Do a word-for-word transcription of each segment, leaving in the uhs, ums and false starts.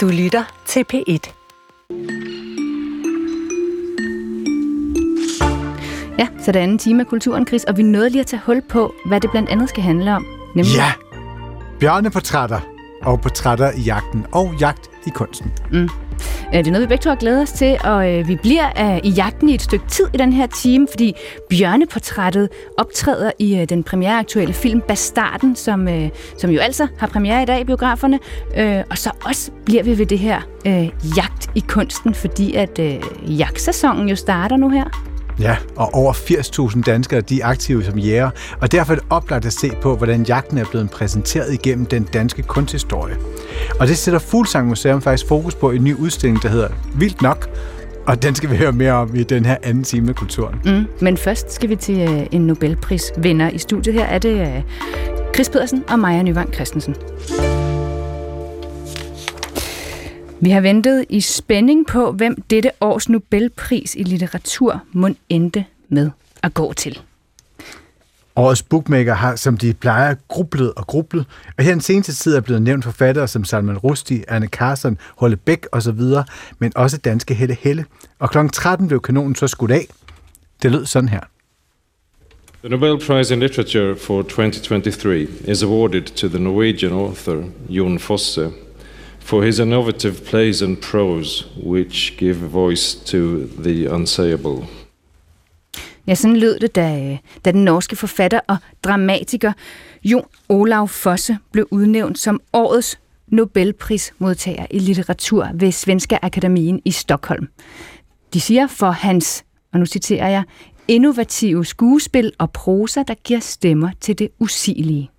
Du lytter til P et. Ja, så det anden time af Kulturen, Chris, og vi nåede lige at tage hul på, hvad det blandt andet skal handle om. Nemlig. Ja, bjørneportrætter og portrætter i jagten og jagt i kunsten. Mm. Det er noget, vi begge to har glædet os til, og vi bliver i jagten i et stykke tid i den her time, fordi bjørneportrættet optræder i den premiereaktuelle film Bastarden, som, som jo altså har premiere i dag i biograferne. Og så også bliver vi ved det her jagt i kunsten, fordi at jagtsæsonen jo starter nu her. Ja, og over firs tusind danskere, de er aktive som jæger, og derfor er det oplagt at se på, hvordan jagten er blevet præsenteret igennem den danske kunsthistorie. Og det sætter Fuglsang Museum faktisk fokus på i en ny udstilling, der hedder Vildt Nok, og den skal vi høre mere om i den her anden time af Kulturen. Mm, men først skal vi til en Nobelprisvinder i studiet. Her er det Chris Pedersen og Maja Nyvang Christensen. Vi har ventet i spænding på, hvem dette års Nobelpris i litteratur mon endte med at gå til. Årets bookmaker har, som de plejer, grublet og grublet, og her den seneste tid er blevet nævnt forfattere som Salman Rushdie, Anne Carson, Helle Helle og så videre, men også danske Helle Helle. Og klokken tretten blev kanonen så skudt af. Det lød sådan her. The Nobel Prize in Literature for twenty twenty-three is awarded to the Norwegian author Jon Fosse for his innovative plays and prose, which give voice to the unsayable. Ja, sådan lød det, da, da den norske forfatter og dramatiker Jon Olav Fosse blev udnævnt som årets Nobelprismodtager i litteratur ved Svenska Akademien i Stockholm. De siger for hans, og nu citerer jeg, innovative skuespil og prosa, der giver stemmer til det usigelige.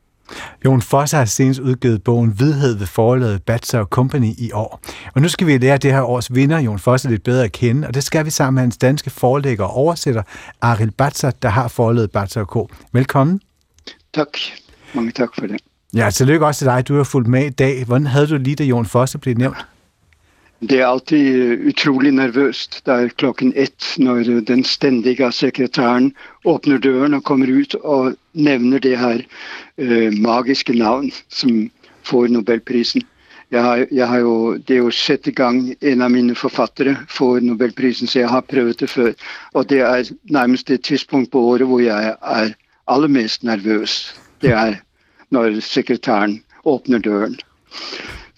Jon Fosse har senest udgivet bogen Hvidhed ved forlaget Batzer og Company i år. Og nu skal vi lære det her års vinder, Jon Fosse, lidt bedre at kende, og det skal vi sammen med hans danske forlægger og oversætter, Arild Batzer, der har forlaget Batzer og Co. Velkommen. Tak. Mange tak for det. Ja, tillykke også til dig. Du har fulgt med i dag. Hvordan havde du lige, da Jon Fosse blev nævnt? Det er altid utrolig nervøst, der er klokken et, når den stændige sekretæren åbner døren og kommer ud og nævner det her øh, magiske navn, som får Nobelprisen. Jeg har, jeg har jo, det er jo sjette gang en af mine forfattere får Nobelprisen, så jeg har prøvet det før. Og det er nærmest det tidspunkt på året, hvor jeg er allermest nervøs. Det er, når sekretæren åbner døren.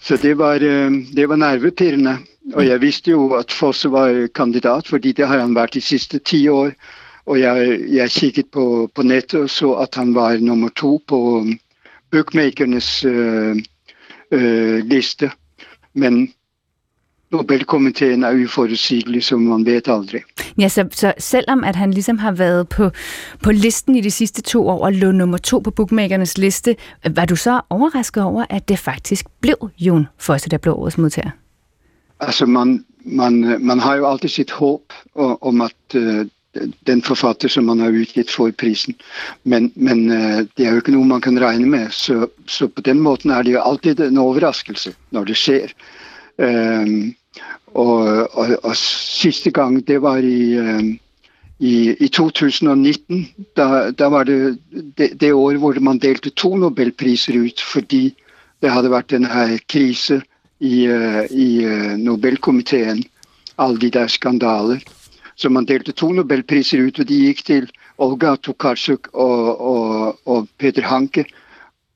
Så det var, det var nervepirrende, og jeg vidste jo, at Fosse var kandidat, fordi det har han været de sidste ti år. Og jeg, jeg kiggede på, på nettet og så, at han var nummer to på bookmakernes øh, øh, liste. Men Nobelkomiteen er uforudsigelig, som man vet aldrig. Ja, så, så selvom at han ligesom har været på, på listen i de sidste to år og lå nummer to på bookmakernes liste, var du så overrasket over, at det faktisk blev Jon Fosse, der blev årets modtager? Altså, man, man, man har jo altid sit håb om, at uh, den forfatter, som man har udgivet, får prisen. Men, men uh, det er jo ikke noget, man kan regne med. Så, så på den måten er det jo altid en overraskelse, når det sker. Uh, Og, og, og sidste gang, det var i, i, i to tusind nitten, der, der var det, det det år, hvor man delte to Nobelpriser ud, fordi det havde været den her krise i, i Nobelkomiteen, alle de der skandaler. Så man delte to Nobelpriser ud, og de gik til Olga Tokarczuk og, og, og Peter Hanke.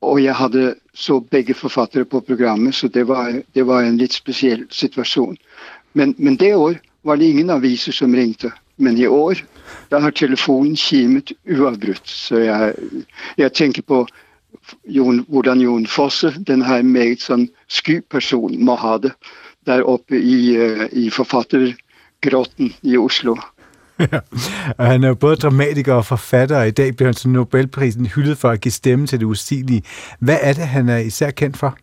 Og jeg havde så begge forfattere på programmet, så det var, det var en lidt speciel situation. Men, men det år var det ingen aviser, som ringte. Men i år, der har telefonen kimet uafbrudt. Så jeg, jeg tænker på, Jon, hvordan Jon Fosse, den her meget sådan sky person, må have det deroppe i, i forfattergrotten i Oslo. Ja. Og han er jo både dramatiker og forfatter, og i dag bliver han til Nobelprisen hyldet for at give stemme til det usigelige. Hvad er det, han er især kendt for?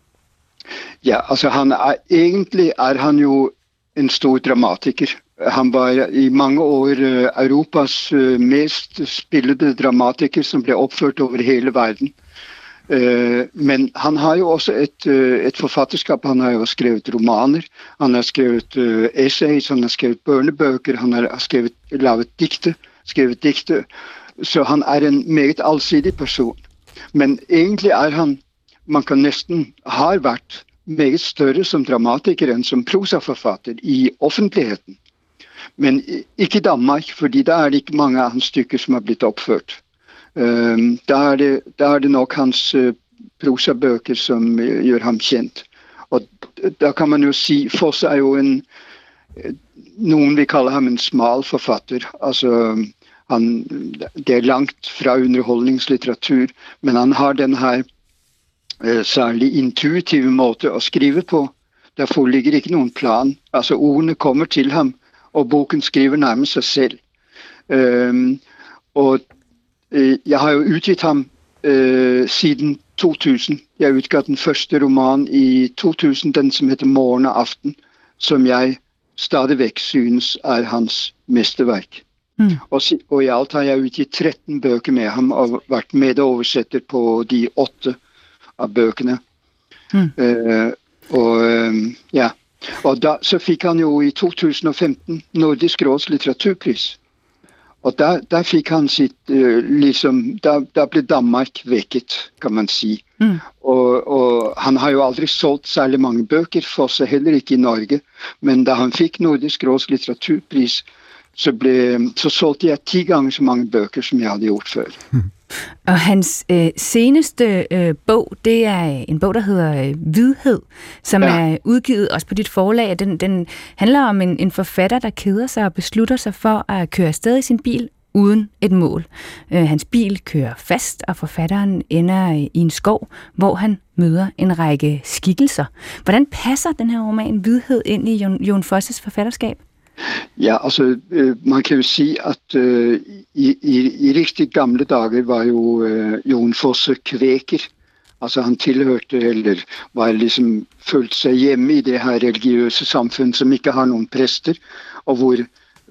Ja, altså han er, egentlig er han jo en stor dramatiker. Han var i mange år uh, Europas uh, mest spillede dramatiker, som blev opført over hele verden. Uh, men han har jo også et, uh, et forfatterskab. Han har jo skrevet romaner, han har skrevet uh, essays, han har skrevet børnebøger, han har skrevet, lavet digte, skrevet digte. Så han er en meget alsidig person. Men egentlig er han, man kan næsten, har været meget større som dramatiker end som prosaforfatter i offentligheden. Men ikke i Danmark, fordi der er det ikke mange af hans stykker, som er blevet opført. Um, der, er det, der er det nok hans uh, prosabøker, som uh, gør ham kendt. Og der kan man jo sige, Fosse er jo en, uh, nogen vil kalde ham en smal forfatter. Altså, han, det er langt fra underholdningslitteratur, men han har den her uh, særlig intuitive måde at skrive på. Der foreligger ikke nogen plan. Altså, ordene kommer til ham, og boken skriver nærmest sig selv. Um, og jeg har jo udgivet ham øh, siden to tusind. Jeg udgav den første roman i to tusind, den som heter Morgon og Aften, som jeg stadigvæk synes er hans mesterværk. Mm. Og, og i alt har jeg udgivet tretten bøger med ham og været medoversætter på de otte af bøgerne. Mm. Øh, og øh, ja, og da, så fik han jo i to tusind og femten Nordisk Råds litteraturpris. Og der, der fik han sit, øh, ligesom, der, der blev Danmark vækket, kan man sige. Mm. Og, og han har jo aldrig solgt særlig mange bøger, for sig heller ikke i Norge. Men da han fik Nordisk Råds litteraturpris, så, blev, så solgte jeg ti gange så mange bøger, som jeg havde gjort før. Mm. Og hans øh, seneste øh, bog, det er en bog, der hedder øh, Hvidhed, som ja. er udgivet også på dit forlag. Den, den handler om en, en forfatter, der keder sig og beslutter sig for at køre afsted i sin bil uden et mål. Øh, hans bil kører fast, og forfatteren ender i en skov, hvor han møder en række skikkelser. Hvordan passer den her roman Hvidhed ind i Jon, Jon Fosses forfatterskab? Ja, altså, øh, man kan jo sige, at øh, i, i, i rigtig gamle dage var jo øh, Jon Fosse kvæker. Altså, han tilhørte, eller var ligesom følt sig hjemme i det her religiøse samfund, som ikke har nogen præster, og hvor,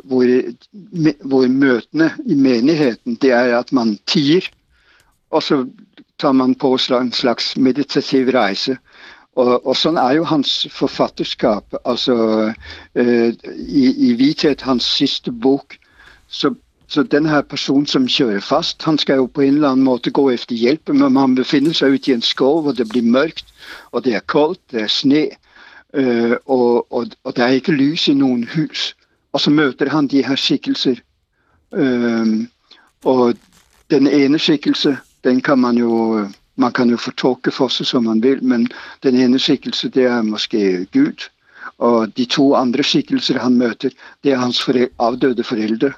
hvor, hvor møtene i menigheden, det er, at man tier, og så tager man på en slags meditativ rejse. Og, og sådan er jo hans forfatterskab. Altså, øh, i, i Hvidhed, hans sidste bog, så, så den her person, som kører fast, han skal jo på en eller anden måde gå efter hjælp, men han befinder sig ute i en skov, hvor det bliver mørkt, og det er koldt, det er sne, øh, og, og, og der er ikke lys i nogen hus. Og så møter han de her skikkelser. Øh, og den ene skikkelse, den kan man jo... Man kan jo fortolke Fosse, som man vil, men den ene skikkelse, det er måske Gud. Og de to andre skikkelser, han møter, det er hans forel- afdøde forældre.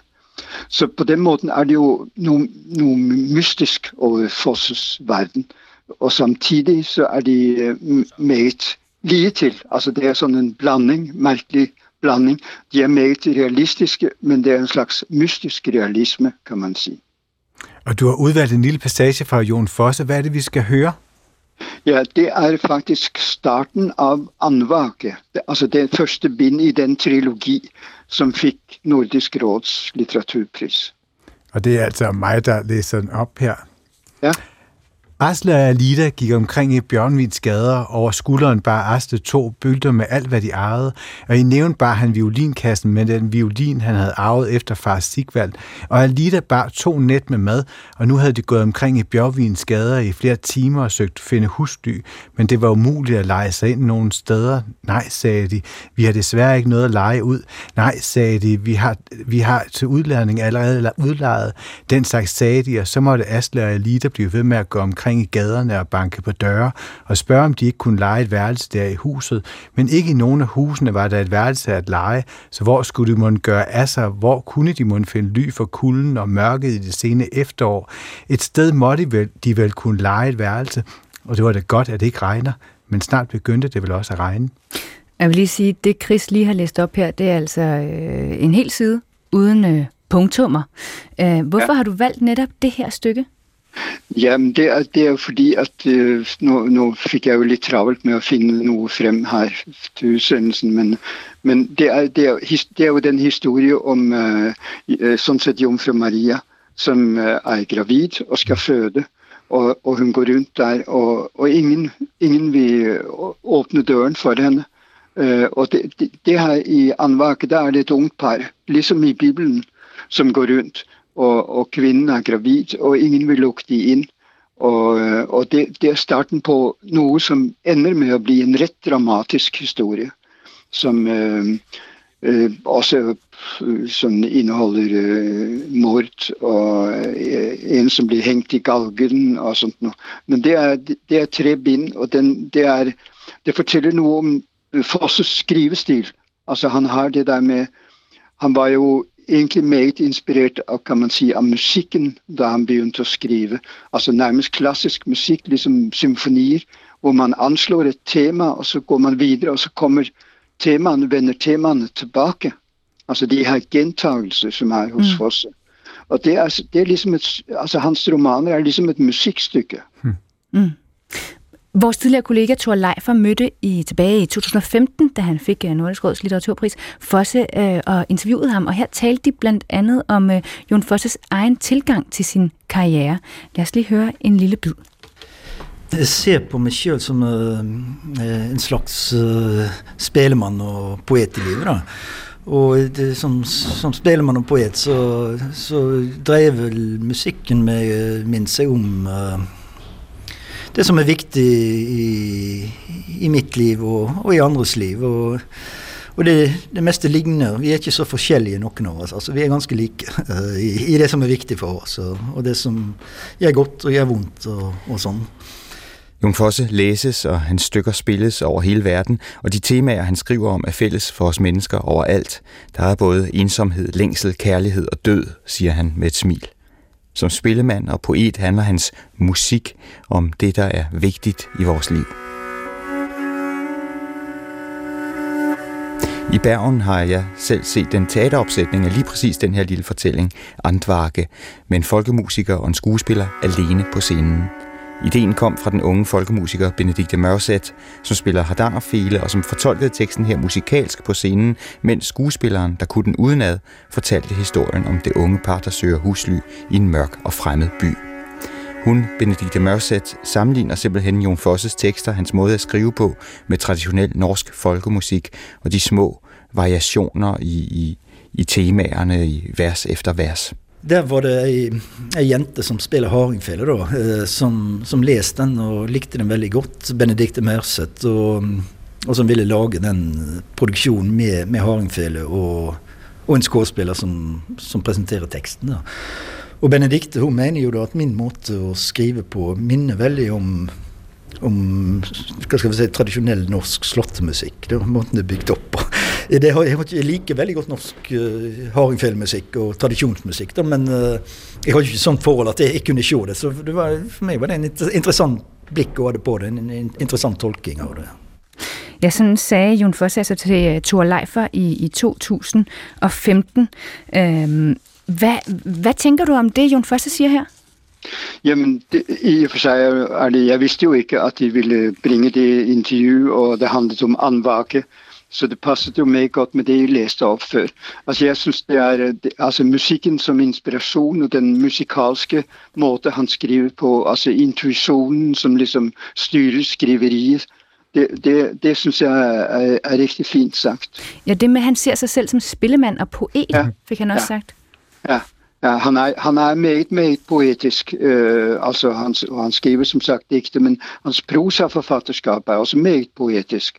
Så på den måten er det jo noget no mystisk over Fosses verden. Og samtidig så er de meget lige til. Altså det er sådan en blanding, mærkelig blanding. De er meget realistiske, men det er en slags mystisk realisme, kan man sige. Og du har udvalgt en lille passage fra Jon Fosse. Hvad er det, vi skal høre? Ja, det er faktisk starten af Antvage. Altså den første bind i den trilogi, som fik Nordisk Råds litteraturpris. Og det er altså mig, der læser den op her. Ja. Asle og Alida gik omkring i Bjørnvins gader. Over skulderen bar Asle to bølter med alt, hvad de ejede, og i næven bar han violinkassen med den violin, han havde arvet efter far Sigvald. Og Alida bar to net med mad, og nu havde de gået omkring i Bjørnvins gader i flere timer og søgt finde husly, men det var umuligt at lege sig ind nogen steder. Nej, sagde de, vi har desværre ikke noget at lege ud. Nej, sagde de, vi har, vi har til udlejning allerede udlejet. Den slags sagde de, og så måtte Asle og Alida blive ved med at gå omkring i gaderne og banke på døre og spørge, om de ikke kunne leje et værelse der i huset, men ikke i nogen af husene var der et værelse at leje, så hvor skulle de måtte gøre af sig, hvor kunne de måtte finde ly for kulden og mørket i det sene efterår. Et sted måtte de vel, de vel kunne leje et værelse, og det var da godt, at det ikke regner, men snart begyndte det vel også at regne. Jeg vil lige sige, at det Chris lige har læst op her, det er altså øh, en hel side uden øh, punktummer. Øh, hvorfor ja. har du valgt netop det her stykke? Jamen, det er, det er jo fordi, at øh, nu, nu fik jeg jo lidt travlt med at finde noget frem her til udsendelsen, men, men det, er, det, er, det er jo den historie om øh, sådan set jomfru Maria, som øh, er gravid og skal føde, og, og hun går rundt der, og, og ingen, ingen vil åbne døren for henne. Øh, og det, det, det her i Antvage, der er det et ungt par, ligesom i Bibelen, som går rundt. Og, og kvinden er gravid, og ingen vil lukke de ind. Og, og det, det er starten på noe som ender med å bli en rett dramatisk historie, som øh, øh, også øh, som inneholder øh, mord og øh, en som blir hengt i galgen og sånt noe. Men det er, det er tre bind, og den, det, er, det forteller noe om Fosses skrivestil. Altså han har det der med, han var jo egentlig meget inspireret af, kan man sige, af musikken, da han begyndte at skrive. Altså nærmest klassisk musik, ligesom symfonier, hvor man anslår et tema, og så går man videre, og så kommer temaerne, vender temaerne tilbage. Altså de her gentagelser, som er hos mm. Fosse. Og det er, det er ligesom et, altså hans romaner er ligesom et musikstykke. Mm. Mm. Vores tidligere kollega Thor Leifer mødte i, tilbage i to tusind og femten, da han fik Nordisk Råds litteraturpris, Fosse øh, og interviewede ham. Og her talte de blandt andet om øh, Jon Fosses egen tilgang til sin karriere. Lad os lige høre en lille bid. Jeg ser på mig selv som øh, en slags øh, spelemand og poet i livet. Og det, som, som spelemand og poet, så, så drev vel musikken med min sig om... Øh, Det som er viktig i, i mitt liv og, og i andres liv, og, og det, det meste ligner. Vi er ikke så forskjellige noen av oss, altså vi er ganske like uh, i, i det som er viktig for oss, og, og det som gjør godt og gjør vondt og, og sånn. Jon Fosse læses, og hans stykker spilles over hele verden, og de temaer, han skriver om, er fælles for oss mennesker overalt. Der er både ensomhed, længsel, kærlighed og død, siger han med et smil. Som spillemand og poet handler hans musik om det, der er vigtigt i vores liv. I Bergen har jeg selv set den teateropsætning af lige præcis den her lille fortælling, Antvage, med en folkemusiker og en skuespiller alene på scenen. Ideen kom fra den unge folkemusiker Benedikte Mørset, som spiller hardangerfele og som fortolkede teksten her musikalsk på scenen, mens skuespilleren, der kunne den udenad, fortalte historien om det unge par, der søger husly i en mørk og fremmed by. Hun, Benedikte Mørset, sammenligner simpelthen Jon Fosses tekster, hans måde at skrive på, med traditionel norsk folkemusik og de små variationer i, i, i temaerne i vers efter vers. Der var det en, en jente som spiller hardingfele då, som, som läste den och likte den väldigt gott, Benedikte Mørset, och, och som ville lage den produktion med, med hardingfele och, och en skådespelare som, som presenterer texten. Och Benedikte, hon mener jo da att min måte att skriva på minner väldigt om, om ska vi säga, traditionell norsk slottemusik, det måten det er bygd upp på. Det har jeg ikke, jeg liker veldig godt norsk uh, hardingfelemusikk og tradisjonsmusikk, da, men uh, jeg har ikke sånt forhold at jeg ikke kunne se det, så det var, for meg var det en interessant blikk å ha det på det, en, en interessant tolking av det. Ja, sådan sagde Jon Fosse altså til Thor Leifer i, i to tusind og femten. Øhm, hvad, hvad tænker du om det, Jon Fosse siger her? Jamen, det, i og for sig er det, jeg vidste jo ikke at de ville bringe det intervju, og det handlet om Anvake. Så det passede jo meget godt med det, jeg læste op før. Altså, jeg synes, det er det, altså, musikken som inspiration, og den musikalske måde, han skriver på, altså intuitionen, som ligesom styrer skriveriet, det, det, det synes jeg er, er, er rigtig fint sagt. Ja, det med, han ser sig selv som spillemand og poet, ja, fik han også ja, sagt. Ja, ja han, er, han er meget, meget poetisk. Øh, altså, han, han skriver som sagt digte, men hans prosaforfatterskab er også meget poetisk.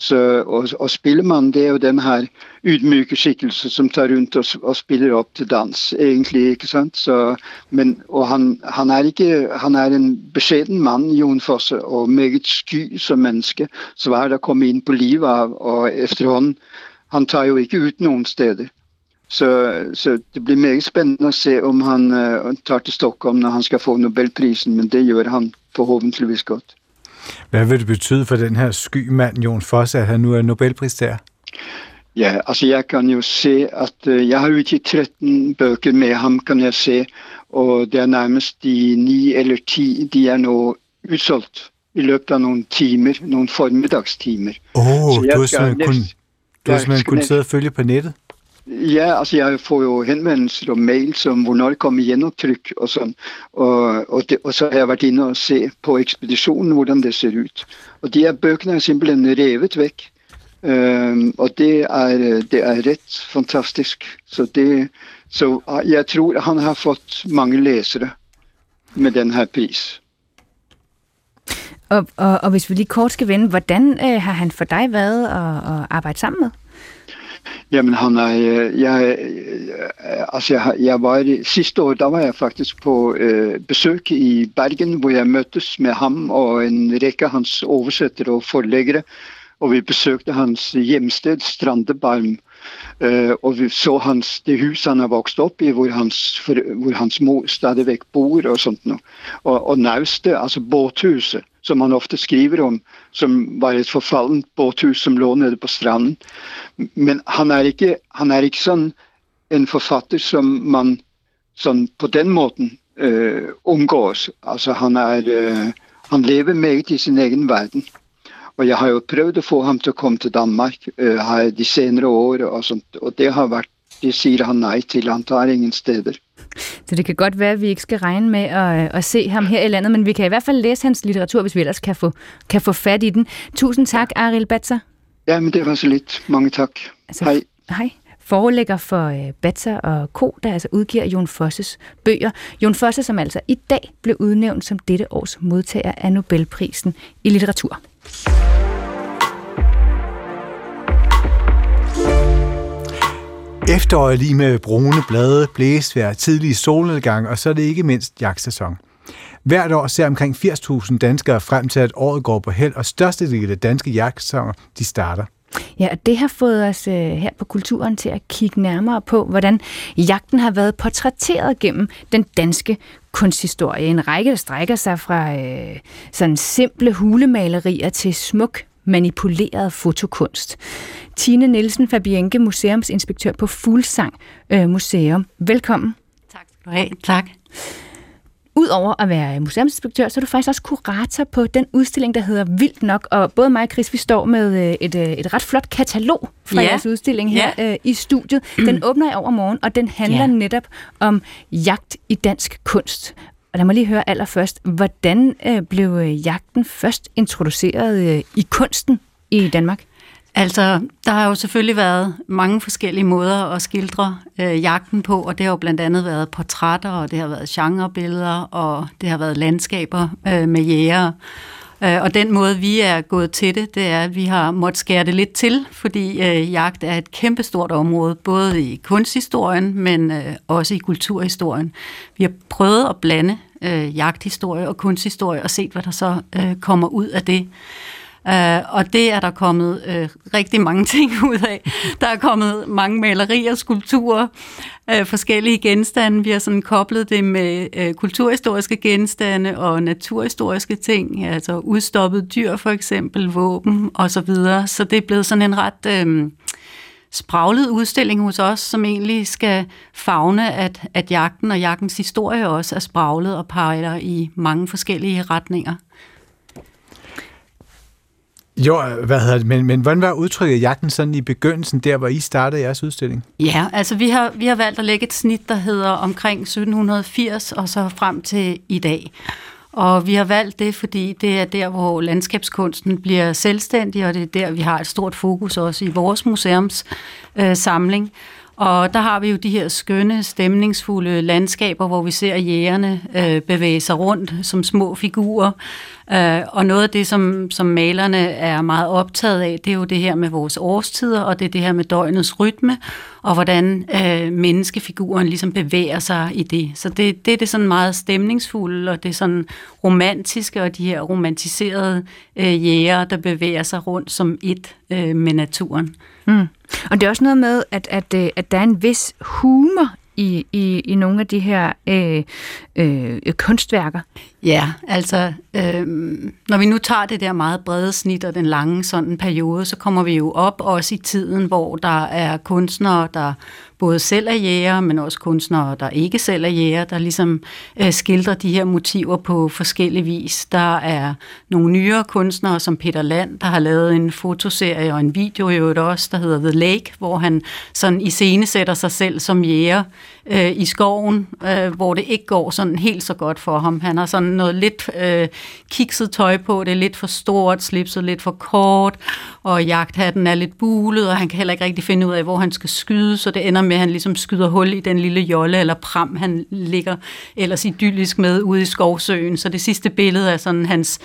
Så, og, og spillemand, det er jo den her ydmyke skikkelse som tar rundt og, og spiller op til dans, egentlig, ikke sant? Så, men, og han, han, er ikke, han er en beskjeden mand, Jon Fosse, og meget sky som menneske, så hver der kommer ind på livet av, og efterhånden, han tar jo ikke ut nogen steder. Så, så det blir meget spændende at se, om han uh, tar til Stockholm, når han skal få Nobelprisen, men det gør han forhåbentligvis godt. Hvad vil det betyde for den her sky mand, Jon Fosse, at han nu er Nobelpristager? Ja, altså jeg kan jo se, at uh, jeg har udgivet tretten bøger med ham, kan jeg se, og det er nærmest de ni eller ti, de er nu udsolgt i løbet af nogle timer, nogle formiddagstimer. Åh, oh, du har simpelthen kun sidde og følge på nettet? Ja, altså jeg får jo henvendelser og mail som, hvornår det kommer genoptryk og sådan. Og, og, det, og så har jeg været inde og se på ekspeditionen, hvordan det ser ud. Og de her bøgerne er simpelthen revet væk. Um, og det er, det er ret fantastisk. Så, det, så jeg tror, han har fået mange læsere med den her pris. Og, og, og hvis vi lige kort skal vende, hvordan øh, har han for dig været at, at arbejde sammen med? Jamen han er, jeg, altså jeg, jeg var i, sidste år, der var jeg faktisk på øh, besøg i Bergen, hvor jeg mødtes med ham og en række af hans oversættere og forlæggere, og vi besøgte hans hjemsted Strandebarm, øh, og vi så hans, det hus, han har vokset op i, hvor hans, for, hvor hans mor stadigvæk bor og sådan noget. Og, og Nauste, altså båthuset, som han ofte skriver om, som var et forfallent båthus, som lå nede på stranden. Men han er ikke, han er ikke sådan en forfatter, som man sådan på den måten øh, omgås. Altså han, er, øh, han lever meget i sin egen verden. Og jeg har jo prøvet at få ham til at komme til Danmark øh, de senere år, og, sånt, og det har været, det siger han nej til, han tager ingen steder. Så det kan godt være, at vi ikke skal regne med at, at se ham her i landet, men vi kan i hvert fald læse hans litteratur, hvis vi ellers kan få, kan få fat i den. Tusind tak, Arild Batzer. Ja, men det var så lidt. Mange tak. Altså, hej. Hej. Forlægger for uh, Batzer og Co, der altså udgiver Jon Fosses bøger. Jon Fosse, som altså i dag blev udnævnt som dette års modtager af Nobelprisen i litteratur. Efterår lige med brune blade, blæsvejr, tidlige solnedgang, og så er det ikke mindst jagtsæson. Hvert år ser omkring firs tusind danskere frem til, at året går på held, og størstedelen af danske jagtsæsoner, de starter. Ja, og det har fået os øh, her på Kulturen til at kigge nærmere på, hvordan jagten har været portrætteret gennem den danske kunsthistorie. En række, der strækker sig fra øh, sådan simple hulemalerier til smuk, manipuleret fotokunst. Tine Nielsen Fabienke, museumsinspektør på Fuglsang øh, Museum. Velkommen. Tak skal du have. Tak. Udover at være museumsinspektør, så er du faktisk også kurator på den udstilling, der hedder Vildt Nok. Og både mig og Chris, vi står med et, et ret flot katalog fra ja. jeres udstilling her ja. øh, i studiet. Den åbner i overmorgen, og den handler ja. netop om jagt i dansk kunst. Og lad mig lige høre allerførst, hvordan øh, blev jagten først introduceret øh, i kunsten i Danmark? Altså, der har jo selvfølgelig været mange forskellige måder at skildre øh, jagten på, og det har jo blandt andet været portrætter, og det har været genrebilleder, og det har været landskaber øh, med jægere. Øh, og den måde, vi er gået til det, det er, at vi har måttet skære det lidt til, fordi øh, jagt er et kæmpestort område, både i kunsthistorien, men øh, også i kulturhistorien. Vi har prøvet at blande øh, jagthistorie og kunsthistorie, og set, hvad der så øh, kommer ud af det. Uh, og det er der kommet uh, rigtig mange ting ud af. Der er kommet mange malerier, skulpturer, uh, forskellige genstande. Vi har sådan koblet det med uh, kulturhistoriske genstande og naturhistoriske ting, altså udstoppet dyr for eksempel, våben og så videre. Så det er blevet sådan en ret uh, spraglet udstilling hos os, som egentlig skal favne, at, at jagten og jagtens historie også er spraglet og pejler i mange forskellige retninger. Jo, hvad hedder det? Men, men hvordan var udtrykket jagten sådan i begyndelsen, der hvor I startede jeres udstilling? Ja, altså vi har, vi har valgt at lægge et snit, der hedder omkring sytten firs og så frem til i dag. Og vi har valgt det, fordi det er der, hvor landskabskunsten bliver selvstændig, og det er der, vi har et stort fokus også i vores museums øh, samling. Og der har vi jo de her skønne, stemningsfulde landskaber, hvor vi ser jægerne øh, bevæge sig rundt som små figurer. Øh, og noget af det, som, som malerne er meget optaget af, det er jo det her med vores årstider, og det er det her med døgnets rytme, og hvordan øh, menneskefiguren ligesom bevæger sig i det. Så det, det er det sådan meget stemningsfulde, og det er sådan romantiske, og de her romantiserede øh, jæger, der bevæger sig rundt som et øh, med naturen. Mm. Og det er også noget med, at, at, at der er en vis humor i, i, i nogle af de her øh, øh, kunstværker. Ja, altså, øh, når vi nu tager det der meget brede snit og den lange sådan periode, så kommer vi jo op også i tiden, hvor der er kunstnere, der både selv er jæger, men også kunstnere, der ikke selv er jæger, der ligesom øh, skildrer de her motiver på forskellige vis. Der er nogle nyere kunstnere, som Peter Land, der har lavet en fotoserie og en video i øvrigt også, der hedder The Lake, hvor han sådan iscenesætter sig selv som jæger øh, i skoven, øh, hvor det ikke går sådan helt så godt for ham. Han har sådan noget lidt øh, kikset tøj på, det er lidt for stort, slipset lidt for kort, og jagthatten er lidt bulet, og han kan heller ikke rigtig finde ud af, hvor han skal skyde, så det ender med, at han ligesom skyder hul i den lille jolle eller pram, han ligger ellers idyllisk med ude i skovsøen. Så det sidste billede er sådan hans,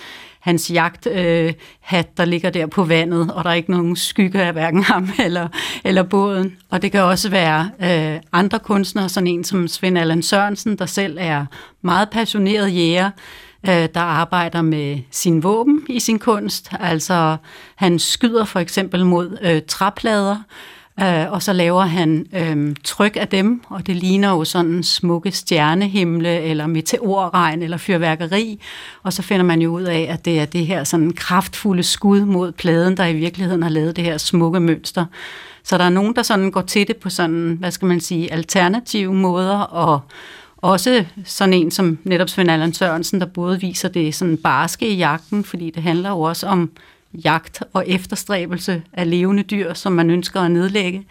hans jagthat, øh, der ligger der på vandet, og der er ikke nogen skygge af hverken ham eller, eller båden. Og det kan også være øh, andre kunstnere, sådan en som Svend Allan Sørensen, der selv er meget passioneret jæger, der arbejder med sin våben i sin kunst. Altså han skyder for eksempel mod øh, træplader, øh, og så laver han øh, tryk af dem, og det ligner jo sådan smukke stjernehimle, eller meteorregn, eller fyrværkeri, og så finder man jo ud af, at det er det her sådan kraftfulde skud mod pladen, der i virkeligheden har lavet det her smukke mønster. Så der er nogen, der sådan går til det på sådan, hvad skal man sige, alternative måder, og også sådan en som netop Svend Allan Sørensen, der både viser det sådan barske i jagten, fordi det handler jo også om jagt og efterstræbelse af levende dyr, som man ønsker at nedlægge.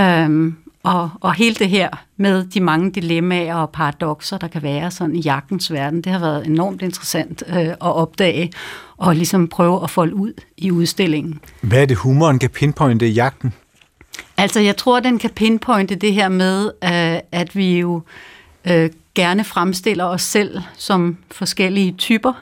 Øhm, og, og hele det her med de mange dilemmaer og paradokser, der kan være sådan i jagtens verden, det har været enormt interessant øh, at opdage og ligesom prøve at folde ud i udstillingen. Hvad er det, humoren kan pinpointe i jagten? Altså, jeg tror, den kan pinpointe det her med, øh, at vi jo Øh, gerne fremstiller os selv som forskellige typer.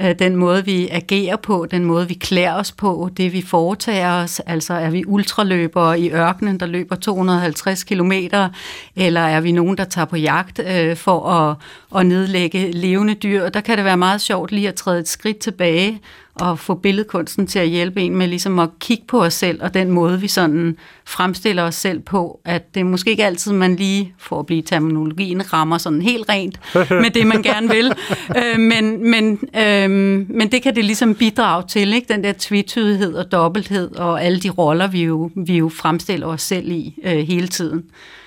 Øh, den måde, vi agerer på, den måde, vi klæder os på, det vi foretager os. Altså er vi ultraløbere i ørkenen, der løber to hundrede og halvtreds kilometer, eller er vi nogen, der tager på jagt øh, for at, at nedlægge levende dyr. Der kan det være meget sjovt lige at træde et skridt tilbage og få billedkunsten til at hjælpe en med ligesom at kigge på os selv, og den måde, vi sådan fremstiller os selv på, at det er måske ikke altid, man lige, for at blive terminologien, rammer sådan helt rent med det, man gerne vil. Øh, men, men, øh, men det kan det ligesom bidrage til, ikke? Den der tvetydighed og dobbelthed, og alle de roller, vi jo, vi jo fremstiller os selv i øh, hele tiden.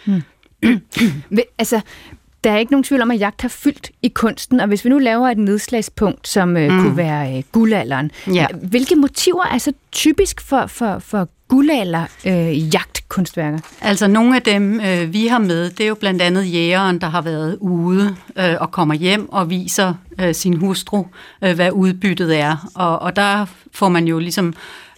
Mm. altså... Der er ikke nogen tvivl om, at jagt har fyldt i kunsten, og hvis vi nu laver et nedslagspunkt, som øh, mm. kunne være øh, guldalderen, ja. Hvilke motiver er så typisk for, for, for guldalder øh, jagtkunstværker? Altså nogle af dem, øh, vi har med, det er jo blandt andet jægeren, der har været ude øh, og kommer hjem og viser øh, sin hustru, øh, hvad udbyttet er, og, og der får man jo ligesom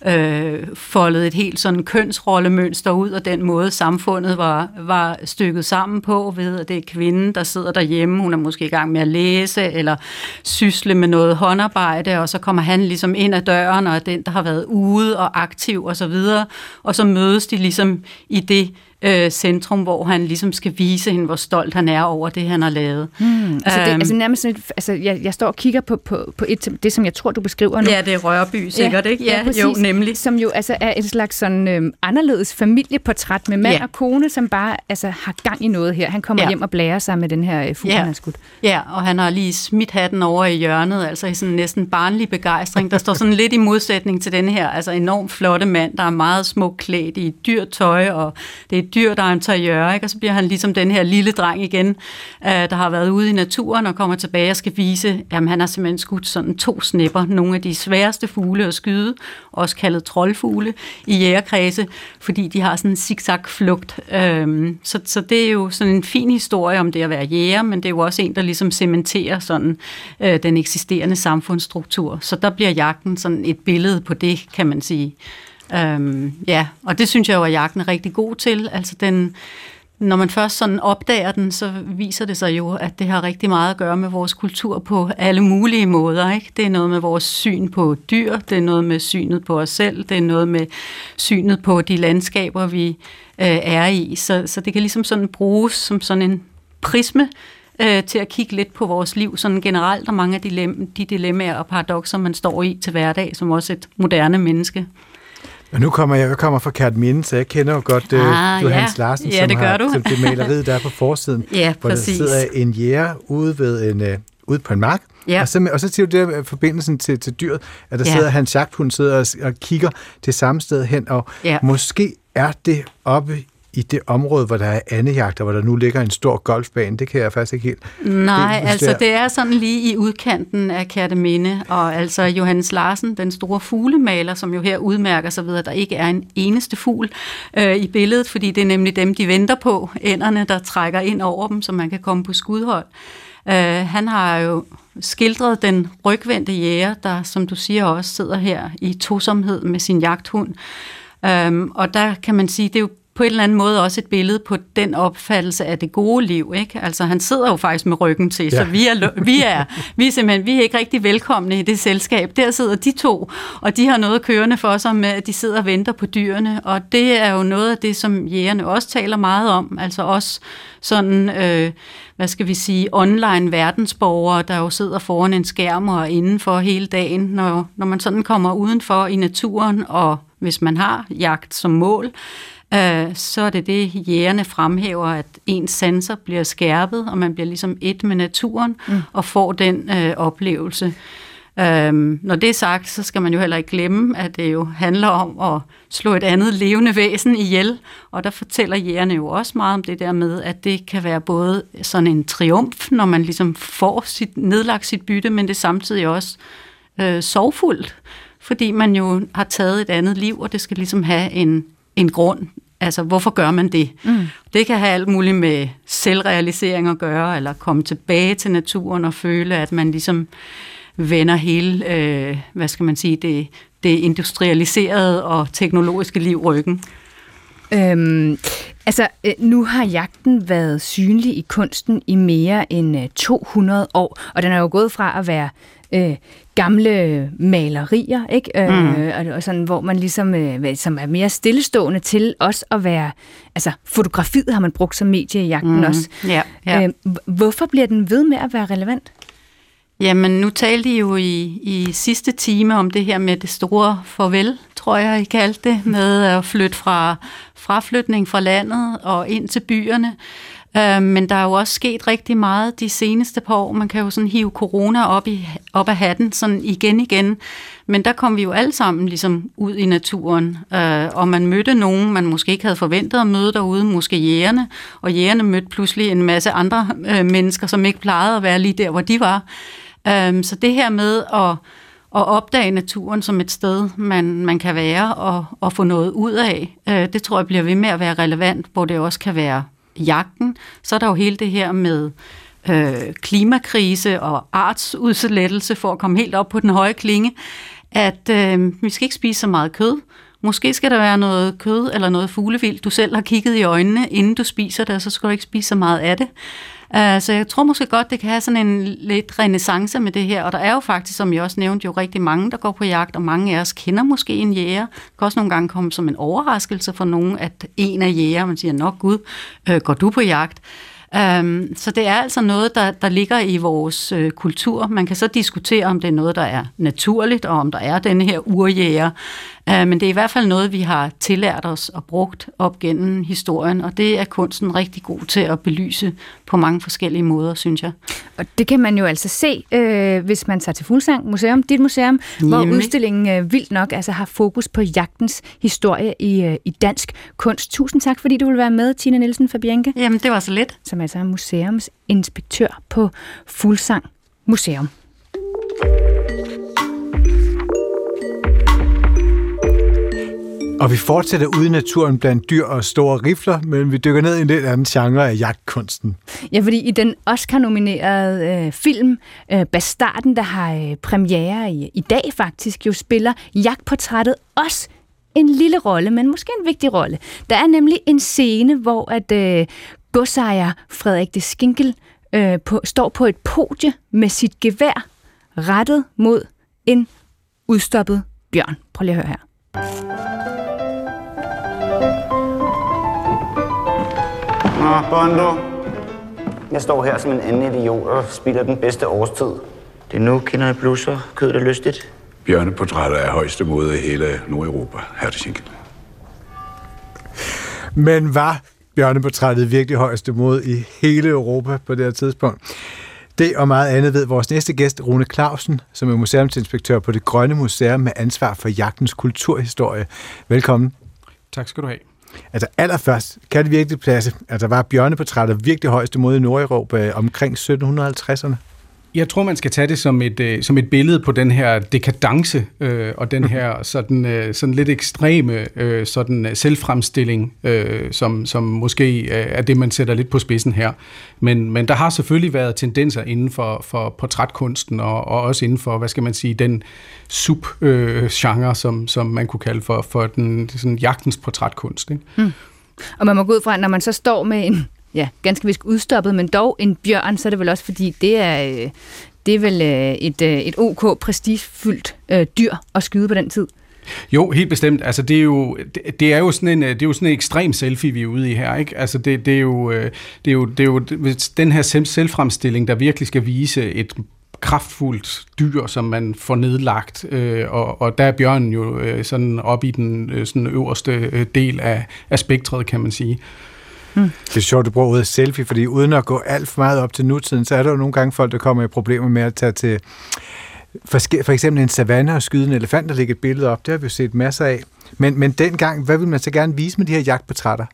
Øh, foldet et helt sådan kønsrollemønster ud, og den måde samfundet var, var stykket sammen på, ved at det er kvinden, der sidder derhjemme, hun er måske i gang med at læse, eller sysle med noget håndarbejde, og så kommer han ligesom ind ad døren, og er den, der har været ude og aktiv, og så videre, og så mødes de ligesom i det øh, centrum, hvor han ligesom skal vise hende, hvor stolt han er over det, han har lavet. Hmm, altså, det, altså nærmest sådan et, altså, jeg, jeg står og kigger på, på, på et, det, som jeg tror, du beskriver nu. Ja, det er Rørby, sikkert, ja, ikke? Ja, ja jo, nemlig. Som jo altså er et slags sådan øh, anderledes familieportræt med mand ja. og kone, som bare altså har gang i noget her. Han kommer ja. hjem og blærer sig med den her øh, fugl, han har skudt. Ja, og han har lige smidt hatten over i hjørnet, altså i sådan næsten barnlig begejstring. Der står sådan lidt i modsætning til den her, altså enormt flotte mand, der er meget smukt klædt i dyrt tøj, og det er dyr, der er interiør, ikke? Og så bliver han ligesom den her lille dreng igen, der har været ude i naturen og kommer tilbage og skal vise, jamen han har simpelthen skudt sådan to snepper, nogle af de sværeste fugle at skyde, også kaldet troldfugle i jægerkredse, fordi de har sådan en zigzag-flugt. Så, så det er jo sådan en fin historie om det at være jæger, men det er jo også en, der ligesom cementerer sådan den eksisterende samfundsstruktur. Så der bliver jagten sådan et billede på det, kan man sige. Øhm, ja, og det synes jeg jo, at jagten er rigtig god til. Altså den, når man først sådan opdager den, så viser det sig jo, at det har rigtig meget at gøre med vores kultur på alle mulige måder, ikke? Det er noget med vores syn på dyr, det er noget med synet på os selv, det er noget med synet på de landskaber, vi øh, er i. Så, så det kan ligesom sådan bruges som sådan en prisme øh, til at kigge lidt på vores liv sådan generelt, og mange af de, de dilemmaer og paradokser, man står i til hverdag, som også et moderne menneske. Og nu kommer jeg, jeg kommer fra Kerteminde, så jeg kender jo godt ah, uh, Johannes ja. Larsen, ja, som det har du. Som det maleriet, der er på forsiden, ja, hvor der sidder en jæger ude, ved en, uh, ude på en mark. Ja. Og, så, og så siger du det der forbindelsen til, til dyret, at der ja. sidder hans jagthund sidder og, og kigger det samme sted hen, og ja. måske er det oppe i det område, hvor der er andejagter, hvor der nu ligger en stor golfbane, det kan jeg faktisk ikke helt... Nej, det, altså det er sådan lige i udkanten af Kerteminde, og altså Johannes Larsen, den store fuglemaler, som jo her udmærker sig ved, at der ikke er en eneste fugl øh, i billedet, fordi det er nemlig dem, de venter på, ænderne, der trækker ind over dem, så man kan komme på skudhold. Uh, han har jo skildret den rygvendte jæger, der, som du siger, også sidder her i tosomhed med sin jagthund. Um, og der kan man sige, det er jo på en eller anden måde også et billede på den opfattelse af det gode liv, ikke? Altså han sidder jo faktisk med ryggen til, ja. Så vi er, vi, er, vi, er simpelthen, vi er ikke rigtig velkomne i det selskab. Der sidder de to, og de har noget kørende for sig med, at de sidder og venter på dyrene, og det er jo noget af det, som jægerne også taler meget om, altså også sådan, øh, hvad skal vi sige, online verdensborgere, der jo sidder foran en skærm og indenfor hele dagen, når, når man sådan kommer udenfor i naturen, og hvis man har jagt som mål, så er det det, jægerne fremhæver, at ens sanser bliver skærpet, og man bliver ligesom et med naturen, mm. og får den øh, oplevelse. Øhm, når det er sagt, så skal man jo heller ikke glemme, at det jo handler om at slå et andet levende væsen ihjel, og der fortæller jægerne jo også meget om det der med, at det kan være både sådan en triumf, når man ligesom får sit, nedlagt sit bytte, men det er samtidig også øh, sorgfuldt, fordi man jo har taget et andet liv, og det skal ligesom have en en grund. Altså, hvorfor gør man det? Mm. Det kan have alt muligt med selvrealisering at gøre, eller komme tilbage til naturen og føle, at man ligesom vender hele, øh, hvad skal man sige, det, det industrialiserede og teknologiske liv ryggen. Øhm, altså, nu har jagten været synlig i kunsten i mere end to hundrede år, og den er jo gået fra at være øh, gamle malerier, ikke? Mm. Øh, og sådan, hvor man ligesom øh, som er mere stillestående til også at være, altså fotografiet har man brugt som medie i jagten mm. også. Ja, ja. Øh, hvorfor bliver den ved med at være relevant? Jamen, nu talte I jo i, i sidste time om det her med det store farvel, tror jeg, I kaldte det, med at flytte fra fraflytning fra landet og ind til byerne. Øh, men der er jo også sket rigtig meget de seneste par år. Man kan jo sådan hive corona op, i, op af hatten, sådan igen igen. Men der kom vi jo alle sammen ligesom ud i naturen, øh, og man mødte nogen, man måske ikke havde forventet at møde derude, måske jægerne, og jægerne mødte pludselig en masse andre øh, mennesker, som ikke plejede at være lige der, hvor de var. Øh, så det her med at og opdage naturen som et sted, man, man kan være og, og få noget ud af, øh, det tror jeg bliver ved med at være relevant, hvor det også kan være jagten. Så er der jo hele det her med øh, klimakrise og artsudslettelse for at komme helt op på den høje klinge, at øh, vi skal ikke spise så meget kød. Måske skal der være noget kød eller noget fuglevildt, du selv har kigget i øjnene, inden du spiser det, og så skal du ikke spise så meget af det. Så jeg tror måske godt, det kan have sådan en lidt renaissance med det her, og der er jo faktisk, som jeg også nævnte, jo rigtig mange, der går på jagt, og mange af os kender måske en jæger. Det kan også nogle gange komme som en overraskelse for nogen, at en af jæger, man siger, nok gud, øh, går du på jagt? Um, så det er altså noget, der, der ligger i vores øh, kultur. Man kan så diskutere, om det er noget, der er naturligt, og om der er denne her urjæger. Uh, men det er i hvert fald noget, vi har tillært os og brugt op gennem historien, og det er kunsten rigtig god til at belyse på mange forskellige måder, synes jeg. Og det kan man jo altså se, øh, hvis man tager til Fuglsang Museum, dit museum, Jamen. hvor udstillingen øh, Vildt Nok altså har fokus på jagtens historie i, øh, i dansk kunst. Tusind tak, fordi du vil være med, Tina Nielsen fra Bianke. Jamen, det var så lidt. Som altså er museumsinspektør på Fuglsang Museum. Og vi fortsætter ude i naturen blandt dyr og store rifler, men vi dykker ned i en lidt anden genre af jagtkunsten. Ja, fordi i den Oscar-nominerede øh, film, øh, Bastarden, der har øh, premiere i, i dag faktisk, jo spiller jagtportrættet også en lille rolle, men måske en vigtig rolle. Der er nemlig en scene, hvor at øh, godsejer Frederik de Skinkel øh, på, står på et podie med sit gevær rettet mod en udstoppet bjørn. Prøv lige at høre her. Nå, Bondo. Jeg står her som en anden idiot og spilder den bedste årstid. Det er nu, kinderne blusser, kødet er lystigt. Bjørneportrætter er højeste mode i hele Nordeuropa, herr de Schinkel. Men var bjørneportrættet virkelig højeste mode i hele Europa på det her tidspunkt? Det og meget andet ved vores næste gæst, Rune Clausen, som er museumsinspektør på Det Grønne Museum med ansvar for jagtens kulturhistorie. Velkommen. Tak skal du have. Altså allerførst, kan det virkelig passe, at der var bjørneportrætter virkelig højeste mode i Nordeuropa omkring sytten halvtredserne? Jeg tror, man skal tage det som et, som et billede på den her dekadence øh, og den her sådan, øh, sådan lidt ekstreme øh, sådan selvfremstilling, øh, som, som måske øh, er det, man sætter lidt på spidsen her. Men, men der har selvfølgelig været tendenser inden for, for portrætkunsten og, og også inden for, hvad skal man sige, den subgenre, øh, som, som man kunne kalde for, for den sådan jagtens portrætkunst. Ikke? Mm. Og man må gå ud fra, når man så står med en, ja, ganske vist udstoppet, men dog en bjørn, så er det vel også, fordi det er, det er vel et, et ok prestigefyldt dyr at skyde på den tid. Jo, helt bestemt. Altså det er jo det er jo sådan en det er jo sådan en ekstrem selfie vi er ude i her, ikke? Altså det det er jo det er jo det er jo den her selvfremstilling, der virkelig skal vise et kraftfuldt dyr, som man får nedlagt, øh, og, og der er bjørnen jo øh, sådan op i den øh, sådan øverste øh, del af, af spektret, kan man sige. Hmm. Det er sjovt, du bruger ordet selfie, fordi uden at gå alt for meget op til nutiden, så er der jo nogle gange folk, der kommer i problemer med at tage til for, for eksempel en savanne og skyde en elefant og lægge et billede op. Det har vi jo set masser af. Men, men dengang, hvad ville man så gerne vise med de her jagtportrætter?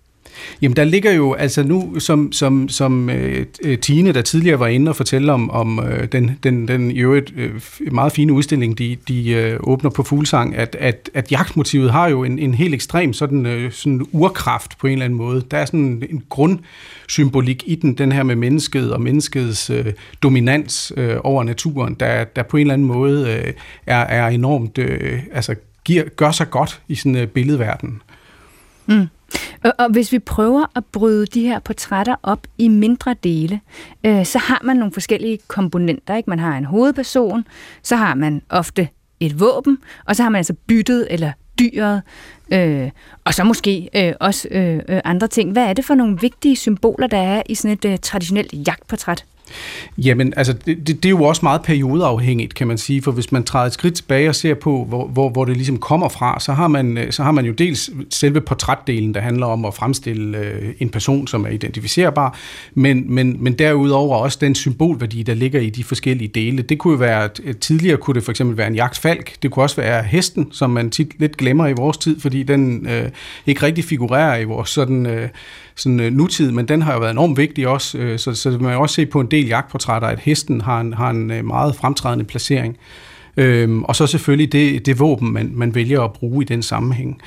Jamen der ligger jo, altså nu som, som, som øh, Tine, der tidligere var inde og fortælle om, om øh, den, den, den i øvrigt øh, meget fine udstilling, de, de øh, åbner på Fuglsang, at, at, at jagtmotivet har jo en, en helt ekstrem sådan, øh, sådan urkraft på en eller anden måde. Der er sådan en, en grundsymbolik i den, den her med mennesket og menneskets øh, dominans øh, over naturen, der, der på en eller anden måde øh, er, er enormt, øh, altså giver, gør sig godt i sådan en øh, billedverden. Mm. Og hvis vi prøver at bryde de her portrætter op i mindre dele, øh, så har man nogle forskellige komponenter, ikke? Man har en hovedperson, så har man ofte et våben, og så har man altså byttet eller dyret, øh, og så måske øh, også øh, andre ting. Hvad er det for nogle vigtige symboler, der er i sådan et øh, traditionelt jagtportræt? Jamen, altså, det, det er jo også meget periodeafhængigt, kan man sige, for hvis man træder et skridt tilbage og ser på, hvor, hvor, hvor det ligesom kommer fra, så har, man, så har man jo dels selve portrætdelen, der handler om at fremstille øh, en person, som er identificerbar, men, men, men derudover også den symbolværdi, der ligger i de forskellige dele. Det kunne jo være, tidligere kunne det for eksempel være en jagtfalk, det kunne også være hesten, som man tit lidt glemmer i vores tid, fordi den øh, ikke rigtig figurerer i vores sådan... Øh, sådan øh, nutid, men den har jo været enormt vigtig også, øh, så, så man jo også se på en del jagtportrætter, at hesten har en, har en øh, meget fremtrædende placering. Øhm, og så selvfølgelig det, det våben, man, man vælger at bruge i den sammenhæng.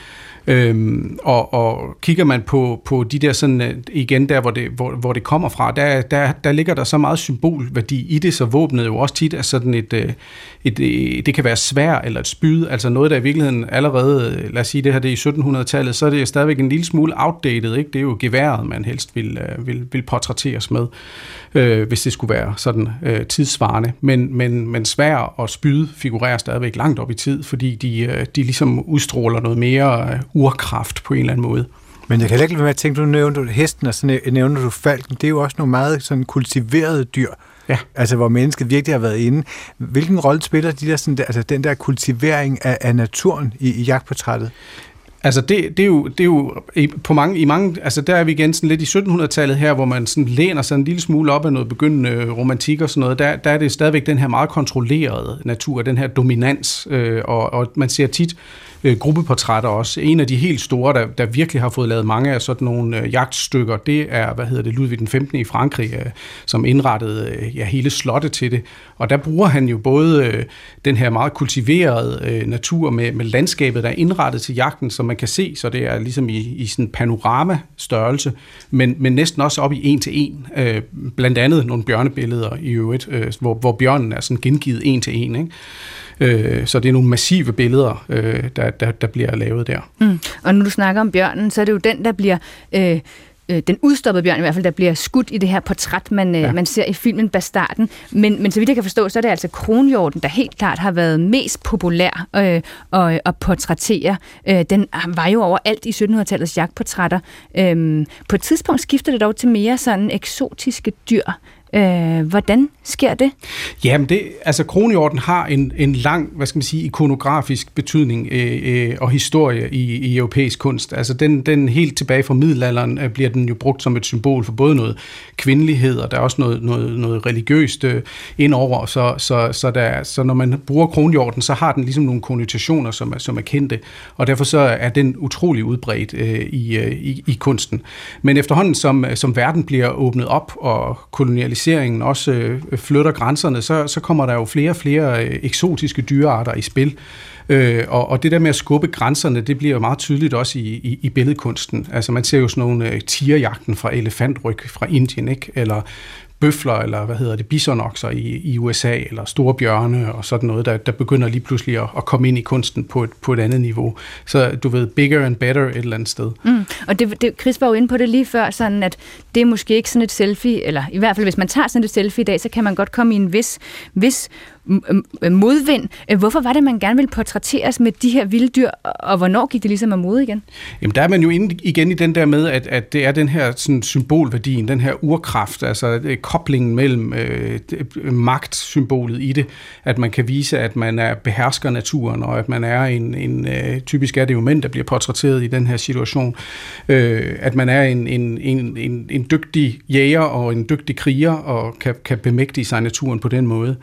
Øhm, og, og kigger man på, på de der sådan, igen der, hvor det, hvor, hvor det kommer fra, der, der, der ligger der så meget symbolværdi i det, så våbnet jo også tit er sådan et, et, et det kan være svær eller et spyd, altså noget, der i virkeligheden allerede, lad os sige det her, det er i sytten hundrede-tallet, så er det stadigvæk en lille smule outdated, ikke? Det er jo geværet, man helst vil, vil, vil portrætteres med, øh, hvis det skulle være sådan øh, tidssvarende. Men, men, men svær og spyd figurerer stadigvæk langt op i tid, fordi de, de ligesom udstråler noget mere urkraft på en eller anden måde. Men jeg kan ikke lade være med at tænke, du nævner hesten, og så nævner du falken. Det er jo også nogle meget sådan kultiverede dyr, ja. Altså hvor mennesket virkelig har været inde. Hvilken rolle spiller de der, sådan der, altså den der kultivering af, af naturen i, i jagtportrættet? Altså det, det er jo, det er jo på mange, i mange, altså der er vi igen sådan lidt i sytten hundrede-tallet her, hvor man sådan læner sig en lille smule op af noget begyndende romantik og sådan noget, der, der er det stadigvæk den her meget kontrollerede natur, den her dominans, øh, og, og man ser tit øh, gruppeportrætter også. En af de helt store, der, der virkelig har fået lavet mange af sådan nogle øh, jagtstykker, det er, hvad hedder det, Ludvig den femtende i Frankrig, øh, som indrettede øh, ja, hele slottet til det, og der bruger han jo både øh, den her meget kultiverede øh, natur med, med landskabet, der er indrettet til jagten, som man kan se, så det er ligesom i, i sådan en panoramastørrelse, men, men næsten også op i en til en. Øh, blandt andet nogle bjørnebilleder i øvrigt, øh, hvor, hvor bjørnen er sådan gengivet en til en. Ikke? Øh, så det er nogle massive billeder, øh, der, der, der bliver lavet der. Mm. Og når du snakker om bjørnen, så er det jo den, der bliver... Øh den udstoppede bjørn i hvert fald, der bliver skudt i det her portræt, man, ja. man ser i filmen Bastarden. Men, men så vidt jeg kan forstå, så er det altså kronhjorten, der helt klart har været mest populær øh, og, og portrættere. Øh, den var jo overalt i sytten hundrede-tallets jagtportrætter. Øh, på et tidspunkt skifter det dog til mere sådan eksotiske dyr. Øh, hvordan sker det? Jamen, det, altså kronhjorten har en, en lang, hvad skal man sige, ikonografisk betydning øh, øh, og historie i, i europæisk kunst. Altså den, den helt tilbage fra middelalderen øh, bliver den jo brugt som et symbol for både noget kvindelighed, og der er også noget, noget, noget religiøst øh, indover. Så, så, så, der, så når man bruger kronhjorten, så har den ligesom nogle konnotationer, som er, som er kendte, og derfor så er den utrolig udbredt øh, i, øh, i, i kunsten. Men efterhånden, som, som verden bliver åbnet op og kolonialiseret, også øh, flytter grænserne, så, så kommer der jo flere og flere øh, eksotiske dyrearter i spil. Øh, og, og det der med at skubbe grænserne, det bliver jo meget tydeligt også i, i, i billedkunsten. Altså man ser jo sådan nogle øh, tigerjagten fra elefantryg fra Indien, ikke? Eller bøfler, eller hvad hedder det, bisonokser i, i U S A, eller store bjørne og sådan noget, der, der begynder lige pludselig at, at komme ind i kunsten på et, på et andet niveau. Så du ved, bigger and better et eller andet sted. Mm. Og det, det, Chris var jo inde på det lige før, sådan at det er måske ikke sådan et selfie, eller i hvert fald hvis man tager sådan et selfie i dag, så kan man godt komme i en vis, vis modvind. Hvorfor var det, man gerne ville portrætteres med de her vilde dyr, og hvornår gik det ligesom af mode igen? Jamen der er man jo inde igen i den der med, at, at det er den her sådan, symbolværdien, den her urkraft, altså koblingen mellem øh, magtsymbolet i det, at man kan vise, at man er, behersker naturen, og at man er en, en øh, typisk er det jo mænd, der bliver portrætteret i den her situation, øh, at man er en, en, en, en, en dygtig jæger og en dygtig kriger, og kan, kan bemægtige sig naturen på den måde.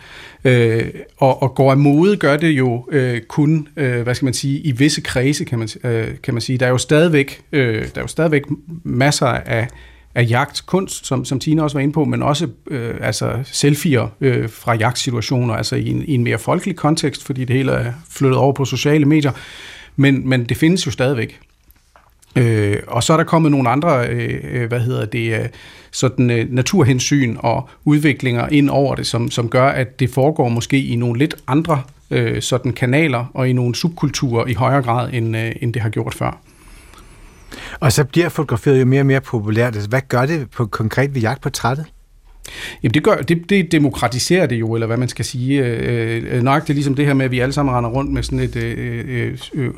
Øh, Og, og går af mode, gør det jo øh, kun, øh, hvad skal man sige, i visse kredse, kan man, øh, kan man sige. Der er jo stadigvæk, øh, der er jo stadigvæk masser af, af jagtkunst, som, som Tina også var inde på, men også øh, altså selfier øh, fra jagtsituationer, altså i en, i en mere folkelig kontekst, fordi det hele er flyttet over på sociale medier. Men, men det findes jo stadigvæk. Øh, og så er der kommet nogle andre, øh, hvad hedder det, øh, sådan øh, naturhensyn og udviklinger ind over det, som, som gør, at det foregår måske i nogle lidt andre øh, sådan kanaler og i nogle subkulturer i højere grad, end, øh, end det har gjort før. Og så bliver fotograferet jo mere og mere populært. Hvad gør det på, konkret ved jagtportrættet? Jamen det, gør, det, det demokratiserer det jo, eller hvad man skal sige. Øh, nok det er ligesom det her med, at vi alle sammen render rundt med sådan et øh, øh,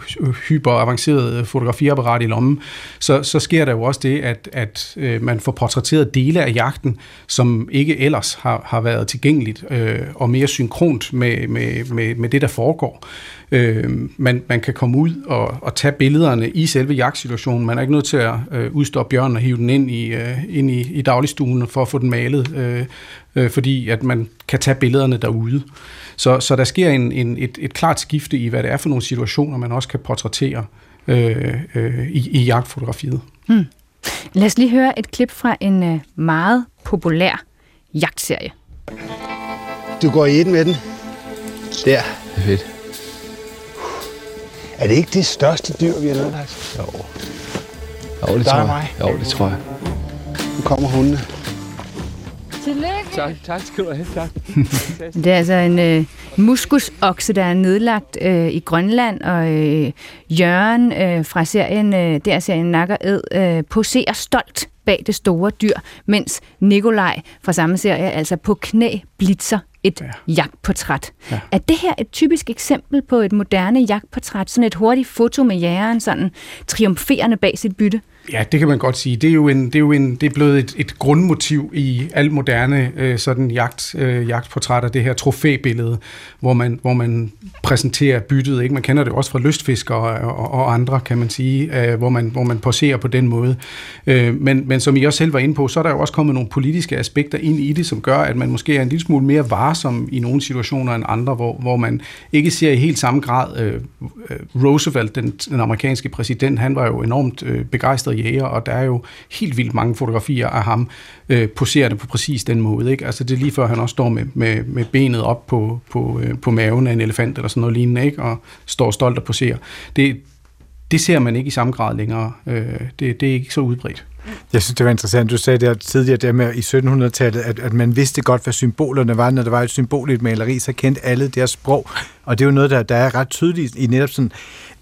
hyperavanceret fotografiapparat i lommen, så, så sker der jo også det, at, at øh, man får portrætteret dele af jagten, som ikke ellers har, har været tilgængeligt, øh, og mere synkront med, med, med, med det, der foregår. Øh, man, man kan komme ud og, og tage billederne i selve jagtsituationen. Man er ikke nødt til at øh, udstoppe bjørnen og hive den ind i, øh, ind i, i dagligstuen for at få den malet, øh, øh, fordi at man kan tage billederne derude. Så, så der sker en, en, et, et klart skifte i, hvad det er for nogle situationer, man også kan portrættere øh, øh, i, i jagtfotografiet. Hmm. Lad os lige høre et klip fra en meget populær jagtserie. Du går i den med den. Der. Det er fedt. Er det ikke det største dyr, vi har nedlagt? Jo. Jo, det tror jeg. Jo, det tror jeg. Nu kommer hundene. Tillykke. Tak, tak skal du have. Tak. Det er altså en øh, muskusokse, der er nedlagt øh, i Grønland, og øh, Jørgen øh, fra serien, øh, der serien Nakker Ed, øh, poserer stolt bag det store dyr, mens Nikolaj fra samme serie altså på knæ blitzer et ja. jagtportræt. Ja. Er det her et typisk eksempel på et moderne jagtportræt? Sådan et hurtigt foto med jægeren, sådan triumferende bag sit bytte? Ja, det kan man godt sige. Det er jo en, det er jo en, det er blevet et, et grundmotiv i alt moderne øh, sådan jagt, øh, jagtportrætter, det her trofæbillede, hvor man, hvor man præsenterer byttet, ikke? Man kender det også fra lystfiskere og, og, og andre, kan man sige, øh, hvor man, hvor man poserer på den måde. Øh, men, men som I også selv var inde på, så er der jo også kommet nogle politiske aspekter ind i det, som gør, at man måske er en lille smule mere varsom i nogle situationer end andre, hvor, hvor man ikke ser i helt samme grad. Øh, Roosevelt, den, den amerikanske præsident, han var jo enormt øh, begejstret jæger, og der er jo helt vildt mange fotografier af ham øh, poserende på præcis den måde, ikke? Altså det er lige før, han også står med, med, med benet op på, på, øh, på maven af en elefant eller sådan noget lignende, ikke? Og står stolt og poserer. Det, det ser man ikke i samme grad længere. Øh, det, det er ikke så udbredt. Jeg synes, det var interessant. Du sagde der tidligere der med i sytten hundrede-tallet, at, at man vidste godt, hvad symbolerne var. Når der var et symbol i et maleri, så kendte alle deres sprog. Og det er jo noget, der, der er ret tydeligt i netop sådan,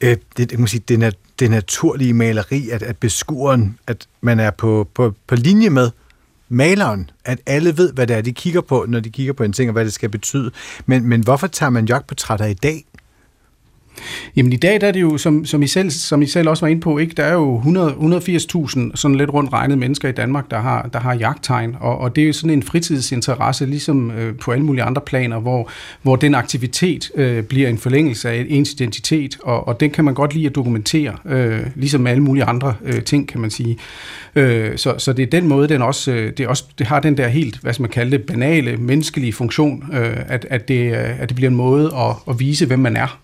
øh, det, jeg må sige, det, det naturlige maleri, at, at beskueren, at man er på, på, på linje med maleren, at alle ved, hvad det er, de kigger på, når de kigger på en ting, og hvad det skal betyde. Men, men hvorfor tager man jagtportrætter i dag? Jamen i dag der er det jo, som, som, I selv, som I selv også var inde på, ikke? Der er jo hundrede og firs tusind sådan lidt rundt regnet mennesker i Danmark, der har, der har jagttegn, og, og det er jo sådan en fritidsinteresse, ligesom øh, på alle mulige andre planer, hvor, hvor den aktivitet øh, bliver en forlængelse af ens identitet, og, og den kan man godt lide at dokumentere, øh, ligesom alle mulige andre øh, ting, kan man sige. Øh, så, så det er den måde, den også, øh, det, også, det har den der helt, hvad skal man kalde det, banale, menneskelige funktion, øh, at, at, det, øh, at det bliver en måde at, at vise, hvem man er.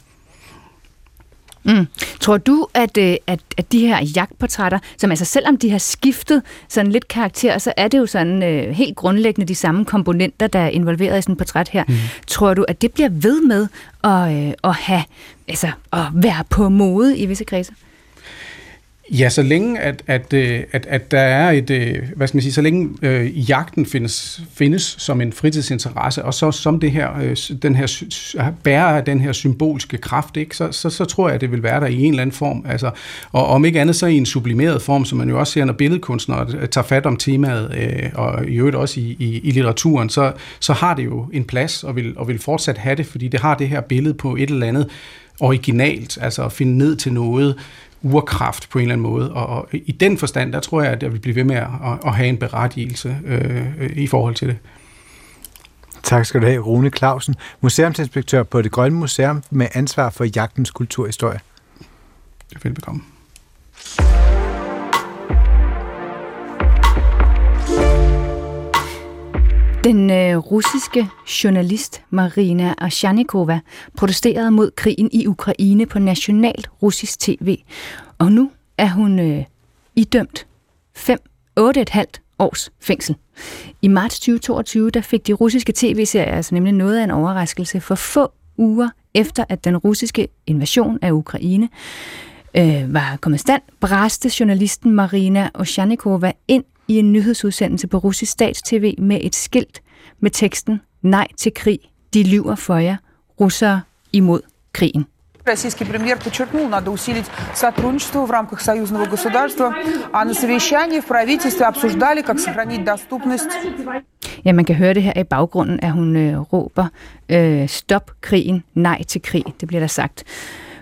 Mm. Tror du, at, at, at de her jagtportrætter, som altså selvom de har skiftet sådan lidt karakter, så er det jo sådan øh, helt grundlæggende de samme komponenter, der er involveret i sådan et portræt her. Mm. Tror du, at det bliver ved med at, øh, at have, altså at være på mode i visse kredser? Ja, så længe at at at at der er et, hvad skal man sige, så længe øh, jagten findes findes som en fritidsinteresse, og så som det her øh, den her bærer den her symbolske kraft, ikke? Så så så tror jeg at det vil være der i en eller anden form, altså, og om ikke andet så i en sublimeret form, som man jo også ser når billedkunstnere tager fat om temaet øh, og i øvrigt også i, i i litteraturen, så så har det jo en plads og vil og vil fortsat have det, fordi det har det her billede på et eller andet originalt, altså at finde ned til noget urkraft på en eller anden måde, og, og i den forstand, der tror jeg, at jeg vil blive ved med at, at have en berettigelse øh, i forhold til det. Tak skal du have, Rune Clausen, museumsinspektør på Det Grønne Museum med ansvar for jagtens kulturhistorie. Velbekomme. Den øh, russiske journalist Marina Ovsjannikova protesterede mod krigen i Ukraine på nationalt russisk tv, og nu er hun øh, idømt fem, otte komma fem års fængsel. I marts tyve toogtyve der fik de russiske tv-serier altså nemlig noget af en overraskelse for få uger efter, at den russiske invasion af Ukraine øh, var kommet stand, braste journalisten Marina Ovsjannikova ind i en nyhedsudsendelse på russisk stats-tv med et skilt med teksten "Nej til krig, de lyver for jer, russere imod krigen". Российский премьер подчеркнул, надо усилить сотрудничество в рамках союзного государства, а на совещании в правительстве обсуждали, как сохранить доступность. Ja, man kan høre det her i baggrunden, at hun øh, råber øh, "Stop krigen, nej til krig", det bliver der sagt.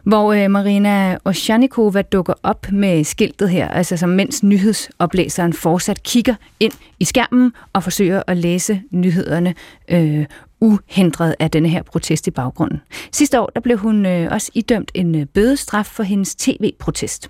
Hvor øh, Marina Ovsjannikova dukker op med skiltet her, altså som mens nyhedsoplæseren fortsat kigger ind i skærmen og forsøger at læse nyhederne øh, uhindret af denne her protest i baggrunden. Sidste år der blev hun øh, også idømt en øh, bødestraf for hendes tv-protest.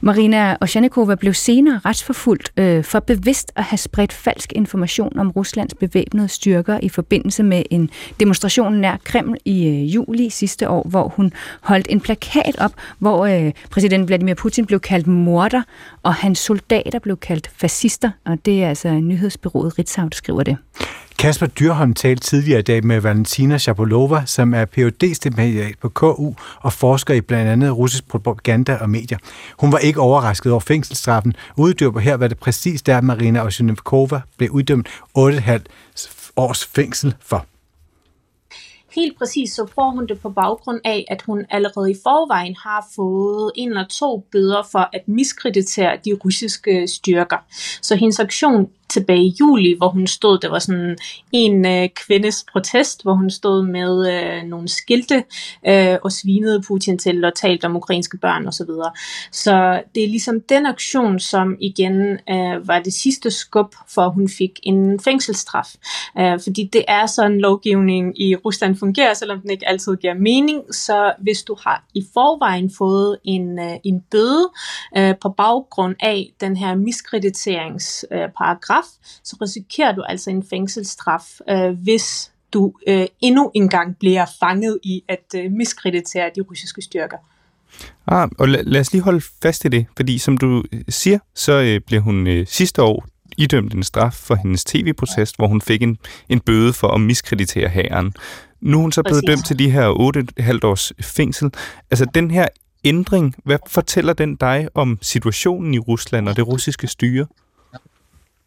Marina Ovsjannikova blev senere retsforfulgt øh, for bevidst at have spredt falsk information om Ruslands bevæbnede styrker i forbindelse med en demonstration nær Kreml i øh, juli sidste år, hvor hun holdt en plakat op, hvor øh, præsident Vladimir Putin blev kaldt morder, og hans soldater blev kaldt fascister, og det er altså nyhedsbyrået Ritzau, der skriver det. Kasper Dyrholm talte tidligere i dag med Valentyna Shapovalova, som er P H D-stipendiat på K U og forsker i blandt andet russisk propaganda og medier. Hun var ikke overrasket over fængselsstraffen, uddyber her, hvad det præcis der Marina Ovsjannikova blev uddømt otte komma fem års fængsel for. Helt præcis så får hun det på baggrund af, at hun allerede i forvejen har fået en eller to bøder for at miskreditere de russiske styrker. Så hendes aktion tilbage i juli, hvor hun stod, det var sådan en øh, kvindes protest, hvor hun stod med øh, nogle skilte øh, og svinede Putin til og talte om ukrainske børn osv. Så, så det er ligesom den aktion, som igen øh, var det sidste skub, for hun fik en fængselsstraf. Øh, fordi det er sådan lovgivning i Rusland fungerer, selvom den ikke altid giver mening. Så hvis du har i forvejen fået en, øh, en bøde øh, på baggrund af den her miskrediteringsparaggraf, øh, så risikerer du altså en fængselsstraf, øh, hvis du øh, endnu engang bliver fanget i at øh, miskreditere de russiske styrker. Ah, og la- lad os lige holde fast i det, fordi som du siger, så øh, blev hun øh, sidste år idømt en straf for hendes tv-protest, hvor hun fik en, en bøde for at miskreditere hæren. Nu er hun så blevet dømt til de her otte komma fem års fængsel. Altså den her ændring, hvad fortæller den dig om situationen i Rusland og det russiske styre?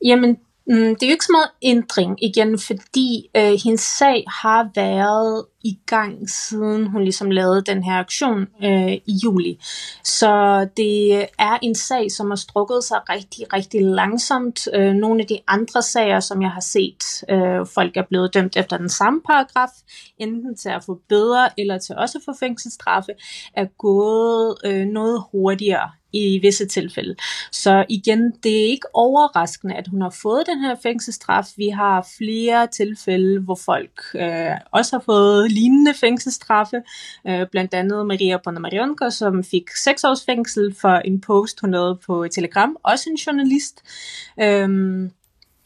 Jamen, det er jo ikke så meget ændring igen, fordi øh, hendes sag har været i gang, siden hun ligesom lavede den her aktion øh, i juli. Så det er en sag, som har strukket sig rigtig, rigtig langsomt. Øh, nogle af de andre sager, som jeg har set, øh, folk er blevet dømt efter den samme paragraf, enten til at få bøder eller til også at få fængselsstraffe, er gået øh, noget hurtigere i visse tilfælde. Så igen, det er ikke overraskende, at hun har fået den her fængselsstraf. Vi har flere tilfælde, hvor folk øh, også har fået lignende fængselsstraffe. Øh, blandt andet Maria Bonamariunge, som fik seks års fængsel for en post, hun lavede på Telegram. Også en journalist. Øh,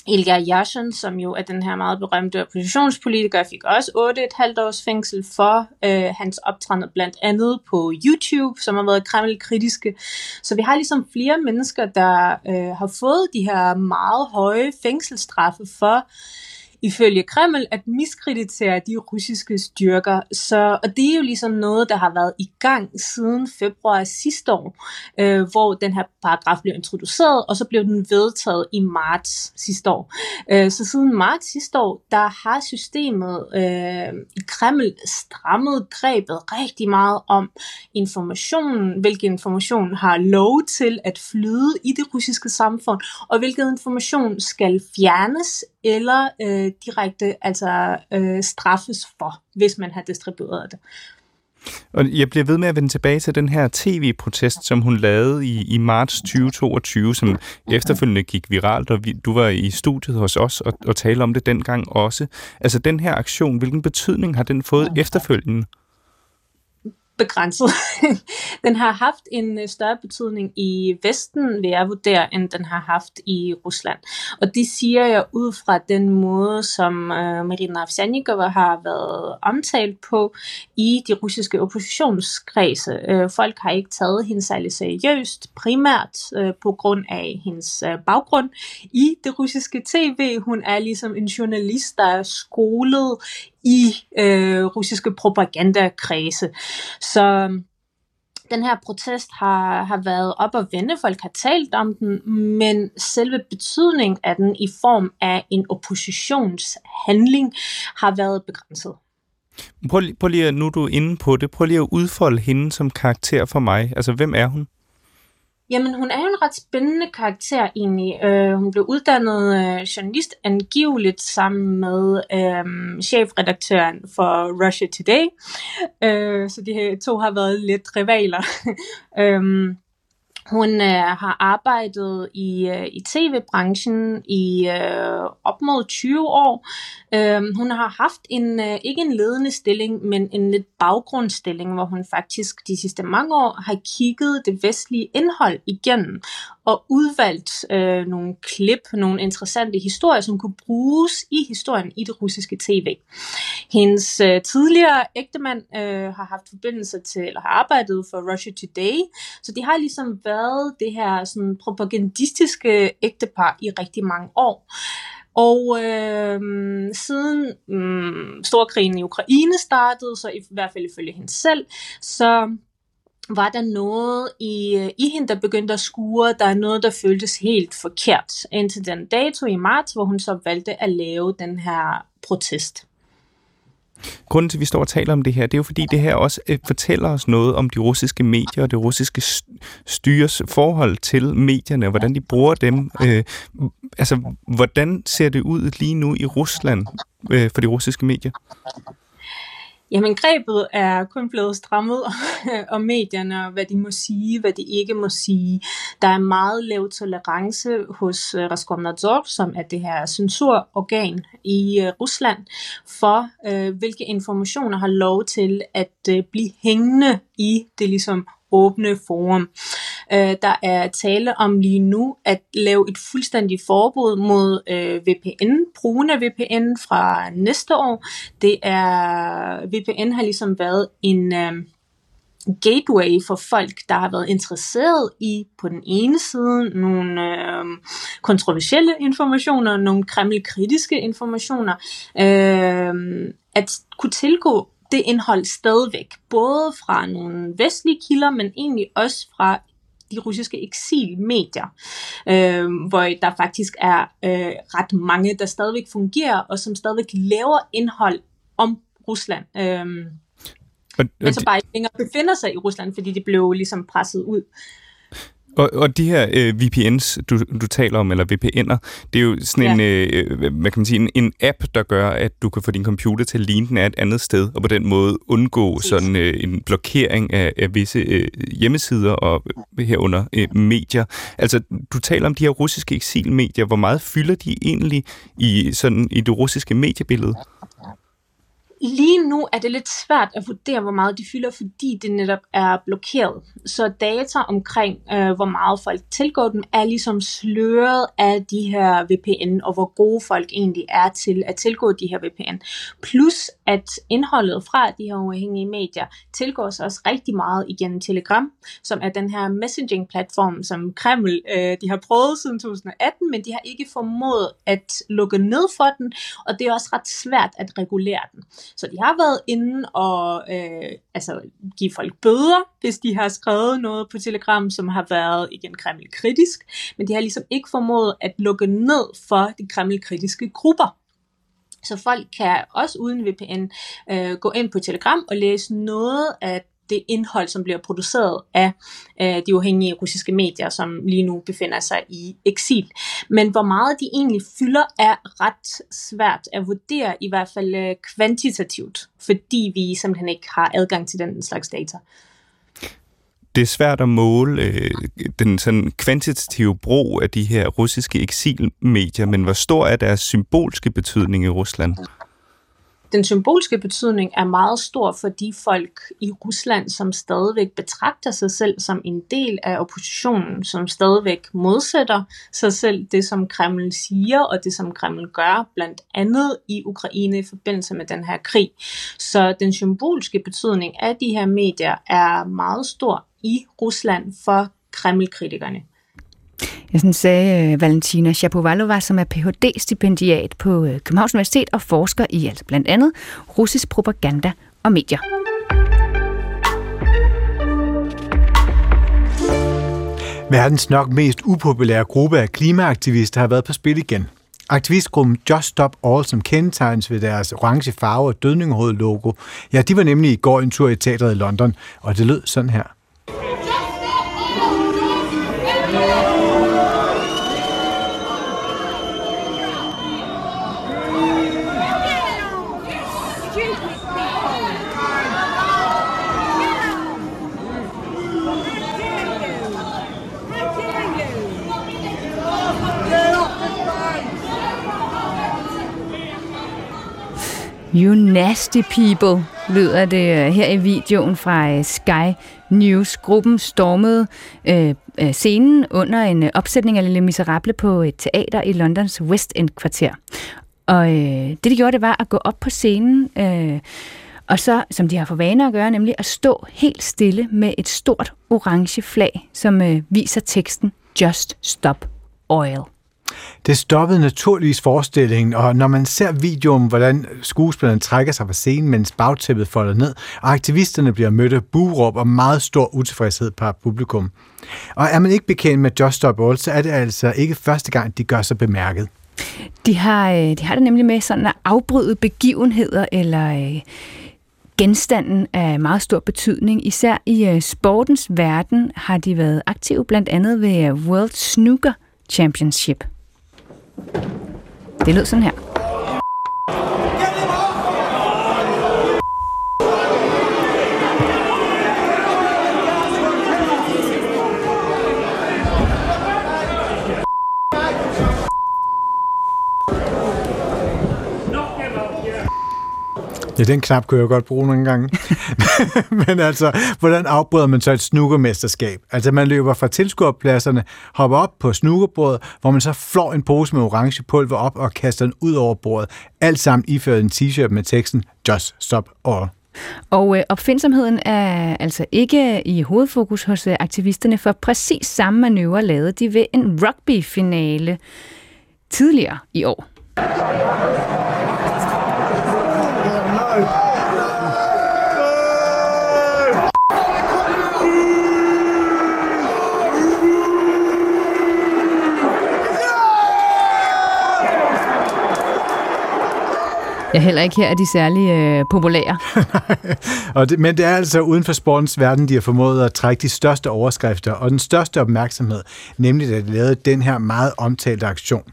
Ilja Jasjin, som jo er den her meget berømte oppositionspolitiker, fik også otte komma fem års fængsel for øh, hans optræden blandt andet på YouTube, som har været Kreml-kritiske. Så vi har ligesom flere mennesker, der øh, har fået de her meget høje fængselsstraffe for ifølge Kreml at miskreditere de russiske styrker. Så, og det er jo ligesom noget, der har været i gang siden februar sidste år, øh, hvor den her paragraf blev introduceret, og så blev den vedtaget i marts sidste år. Øh, så siden marts sidste år, der har systemet øh, i Kreml strammet grebet rigtig meget om informationen, hvilken information har lov til at flyde i det russiske samfund, og hvilken information skal fjernes eller øh, direkte altså øh, straffes for, hvis man har distribueret det. Og jeg bliver ved med at vende tilbage til den her tv-protest, som hun lavede i, i marts tyve toogtyve, som efterfølgende gik viralt, og vi, du var i studiet hos os og, og talte om det dengang også. Altså den her aktion, hvilken betydning har den fået efterfølgende? Begrænset. Den har haft en større betydning i Vesten, vil jeg vurdere, end den har haft i Rusland. Og det siger jeg ud fra den måde, som øh, Marina Ovsjannikova har været omtalt på i de russiske oppositionskredse. Øh, folk har ikke taget hende særlig seriøst, primært øh, på grund af hendes øh, baggrund i det russiske tv. Hun er ligesom en journalist, der er skolet i øh, russiske propagandakredse. Så den her protest har, har været op at vende, folk har talt om den, men selve betydningen af den i form af en oppositionshandling har været begrænset. Prøv, prøv lige, nu er du inde på det, prøv lige at udfolde hende som karakter for mig. Altså, hvem er hun? Jamen, hun er jo en ret spændende karakter egentlig. Øh, hun blev uddannet øh, journalist angiveligt sammen med øh, chefredaktøren for Russia Today. Øh, så de her to har været lidt rivaler. øh, hun øh, har arbejdet i, øh, i tv-branchen i øh, op mod tyve år. Øh, hun har haft en øh, ikke en ledende stilling, men en lidt baggrundsstilling, hvor hun faktisk de sidste mange år har kigget det vestlige indhold igennem og udvalgt øh, nogle klip, nogle interessante historier, som kunne bruges i historien i det russiske tv. Hendes øh, tidligere ægtemand øh, har haft forbindelser til, eller har arbejdet for Russia Today, så de har ligesom været det her sådan, propagandistiske ægtepar i rigtig mange år. Og øh, siden øh, storkrigen i Ukraine startede, så i hvert fald ifølge hende selv, så var der noget i, i hende, der begyndte at skure, der er noget, der føltes helt forkert, indtil den dato i marts, hvor hun så valgte at lave den her protest. Grunden til, at vi står og taler om det her, det er jo fordi, det her også fortæller os noget om de russiske medier og det russiske styres forhold til medierne, hvordan de bruger dem. Øh, altså, hvordan ser det ud lige nu i Rusland øh, for de russiske medier? Jamen, grebet er kun blevet strammet om medierne, hvad de må sige, hvad de ikke må sige. Der er meget lav tolerance hos Roskomnadzor, som er det her censurorgan i Rusland, for øh, hvilke informationer har lov til at øh, blive hængende i det ligesom åbne forum. Øh, der er tale om lige nu at lave et fuldstændigt forbud mod øh, V P N, brugen af V P N fra næste år. Det er, V P N har ligesom været en øh, gateway for folk, der har været interesseret i på den ene side nogle øh, kontroversielle informationer, nogle kremlkritiske informationer, øh, at kunne tilgå det indhold stadigvæk, både fra nogle vestlige kilder, men egentlig også fra de russiske eksilmedier, øh, hvor der faktisk er øh, ret mange, der stadigvæk fungerer, og som stadigvæk laver indhold om Rusland. Øh, og, og men så bare ikke længere befinder sig i Rusland, fordi de blev ligesom presset ud. Og, og de her øh, V P N's, du, du taler om, eller V P N'er, det er jo sådan en, ja. øh, hvad kan man sige, en, en app, der gør, at du kan få din computer til at ligne den af et andet sted, og på den måde undgå sådan øh, en blokering af, af visse øh, hjemmesider og herunder øh, medier. Altså, du taler om de her russiske eksilmedier. Hvor meget fylder de egentlig i, sådan, i det russiske mediebillede? Lige nu er det lidt svært at vurdere, hvor meget de fylder, fordi det netop er blokeret. Så data omkring, øh, hvor meget folk tilgår dem, er ligesom sløret af de her V P N, og hvor gode folk egentlig er til at tilgå de her V P N. Plus at indholdet fra de her uafhængige medier tilgås også rigtig meget igennem Telegram, som er den her messaging-platform, som Kreml øh, de har prøvet siden to tusind og atten, men de har ikke formået at lukke ned for den, og det er også ret svært at regulere den. Så de har været inde og øh, altså, give folk bøder, hvis de har skrevet noget på Telegram, som har været igen kremlkritisk. Men de har ligesom ikke formået at lukke ned for de kremlkritiske grupper. Så folk kan også uden V P N øh, gå ind på Telegram og læse noget af det indhold, som bliver produceret af øh, de uafhængige russiske medier, som lige nu befinder sig i eksil. Men hvor meget de egentlig fylder, er ret svært at vurdere, i hvert fald øh, kvantitativt, fordi vi simpelthen ikke har adgang til den slags data. Det er svært at måle øh, den sådan kvantitative brug af de her russiske eksilmedier, men hvor stor er deres symbolske betydning i Rusland? Den symbolske betydning er meget stor for de folk i Rusland, som stadigvæk betragter sig selv som en del af oppositionen, som stadigvæk modsætter sig selv det, som Kreml siger, og det, som Kreml gør, blandt andet i Ukraine i forbindelse med den her krig. Så den symbolske betydning af de her medier er meget stor i Rusland for Kreml-kritikerne. Jeg sådan sagde Valentyna Shapovalova, som er P H D-stipendiat på Københavns Universitet og forsker i altså blandt andet russisk propaganda og medier. Verdens nok mest upopulære gruppe af klimaaktivister har været på spil igen. Aktivistgruppen Just Stop Oil, som kendetegnes ved deres orange farve og dødningehoved-logo, ja, de var nemlig i går en tur i teatret i London, og det lød sådan her. You nasty people, lyder det her i videoen fra Sky News. Gruppen stormede øh, scenen under en opsætning af Les Misérables på et teater i Londons West End-kvarter. Og øh, det, de gjorde, det var at gå op på scenen, øh, og så, som de har for vane at gøre, nemlig at stå helt stille med et stort orange flag, som øh, viser teksten Just Stop Oil. Det stoppede naturligvis forestillingen, og når man ser videoen, hvordan skuespillerne trækker sig fra scenen, mens bagtæppet folder ned, og aktivisterne bliver mødt af buhråb og meget stor utilfredshed fra publikum. Og er man ikke bekendt med Just Stop Oil, så er det altså ikke første gang, de gør sig bemærket. De har, de har det nemlig med sådan at afbryde begivenheder eller genstanden af meget stor betydning. Især i sportens verden har de været aktive, blandt andet ved World Snooker Championship. Det lød sådan her. Ja, den knap kunne jeg godt bruge nogle gange. Men altså, hvordan afbryder man så et snookermesterskab? Altså, man løber fra tilskuerpladserne, hopper op på snookerbordet, hvor man så flår en pose med orange pulver op og kaster den ud over bordet. Alt sammen iført en t-shirt med teksten Just Stop Oil. Og øh, opfindsomheden er altså ikke i hovedfokus hos øh, aktivisterne, for præcis samme manøvre lavede de ved en rugbyfinale tidligere i år. Ja, heller ikke her er de særlig øh, populære. Og det, men det er altså uden for sportens verden, de har formået at trække de største overskrifter og den største opmærksomhed, nemlig at de lavede den her meget omtalte aktion.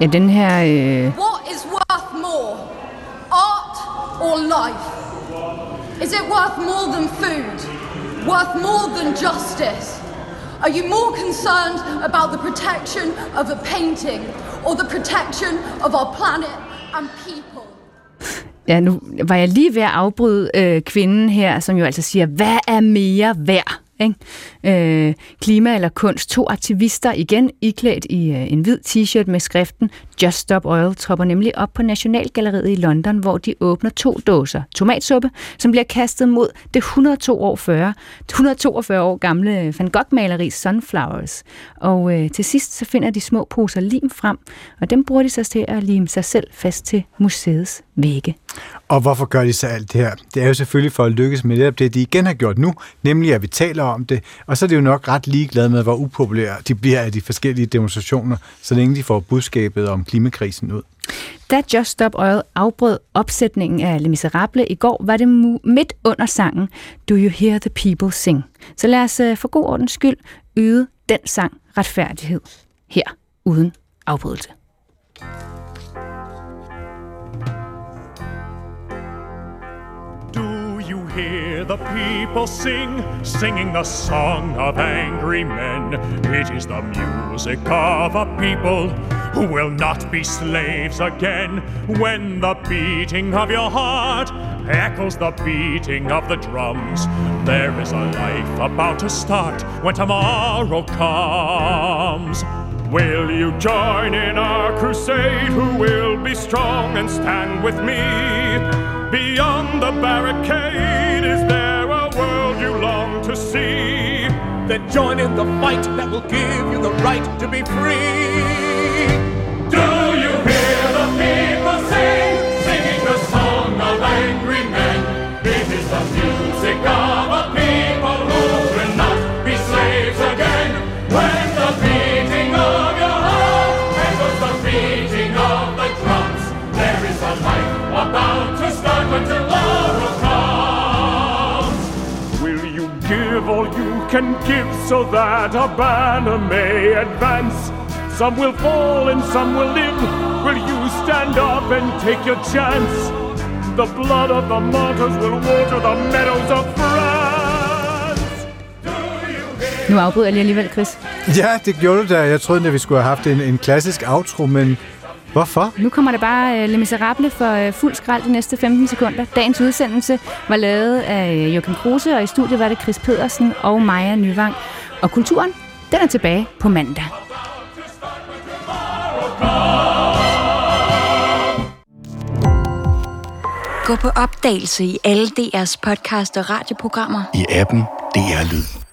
Ja, den her... Øh... What is worth more? Art or life? Is it worth more than food? Worth more than justice? Are you more concerned about the protection of a painting or the protection of our planet and people? Ja, nu var jeg lige ved at afbryde øh, kvinden her, som jo altså siger, hvad er mere værd? Øh, klima eller kunst. To aktivister igen iklædt i øh, en hvid t-shirt med skriften Just Stop Oil tropper nemlig op på Nationalgalleriet i London, hvor de åbner to dåser tomatsuppe, som bliver kastet mod det hundrede og toogfyrre år gamle Van Gogh-maleri Sunflowers. Og øh, til sidst så finder de små poser lim frem, og dem bruger de så til at lime sig selv fast til museets vægge. Og hvorfor gør de så alt det her? Det er jo selvfølgelig for at lykkes med det, det de igen har gjort nu, nemlig at vi taler om det, og så er det jo nok ret ligeglade med, hvor upopulære de bliver af de forskellige demonstrationer, så længe de får budskabet om klimakrisen ud. Da Just Stop Oil afbrød opsætningen af Les Misérables i går, var det midt under sangen Do You Hear The People Sing? Så lad os for god ordens skyld yde den sang retfærdighed her, uden afbrydelse. Hear the people sing, singing the song of angry men. It is the music of a people who will not be slaves again. When the beating of your heart echoes the beating of the drums, there is a life about to start when tomorrow comes. Will you join in our crusade? Who will be strong and stand with me? Beyond the barricade, is there a world you long to see? Then join in the fight that will give you the right to be free. Do you hear the people sing, singing the song of angry men? It is the music of a people who will not be slaves again. When the beating of your heart echoes the beating of the drums, there is a life about to start when tomorrow comes. Will you give all you can give so that a banner may advance? Some will fall and some will live. Will you stand up and take your chance? The blood of the martyrs will water the meadows of France. Nu afbryder jeg lige alligevel, Chris. Ja, det gjorde du da. Jeg troede, at vi skulle have haft en, en klassisk outro, men... Hvorfor? Nu kommer der bare uh, Les Misérables for uh, fuld skrald de næste femten sekunder. Dagens udsendelse var lavet af Joachim Kruse, og i studiet var det Chris Pedersen og Maja Nyvang. Og kulturen, den er tilbage på mandag. Gå på opdagelse i alle D R's podcast og radioprogrammer. I appen D R Lyd.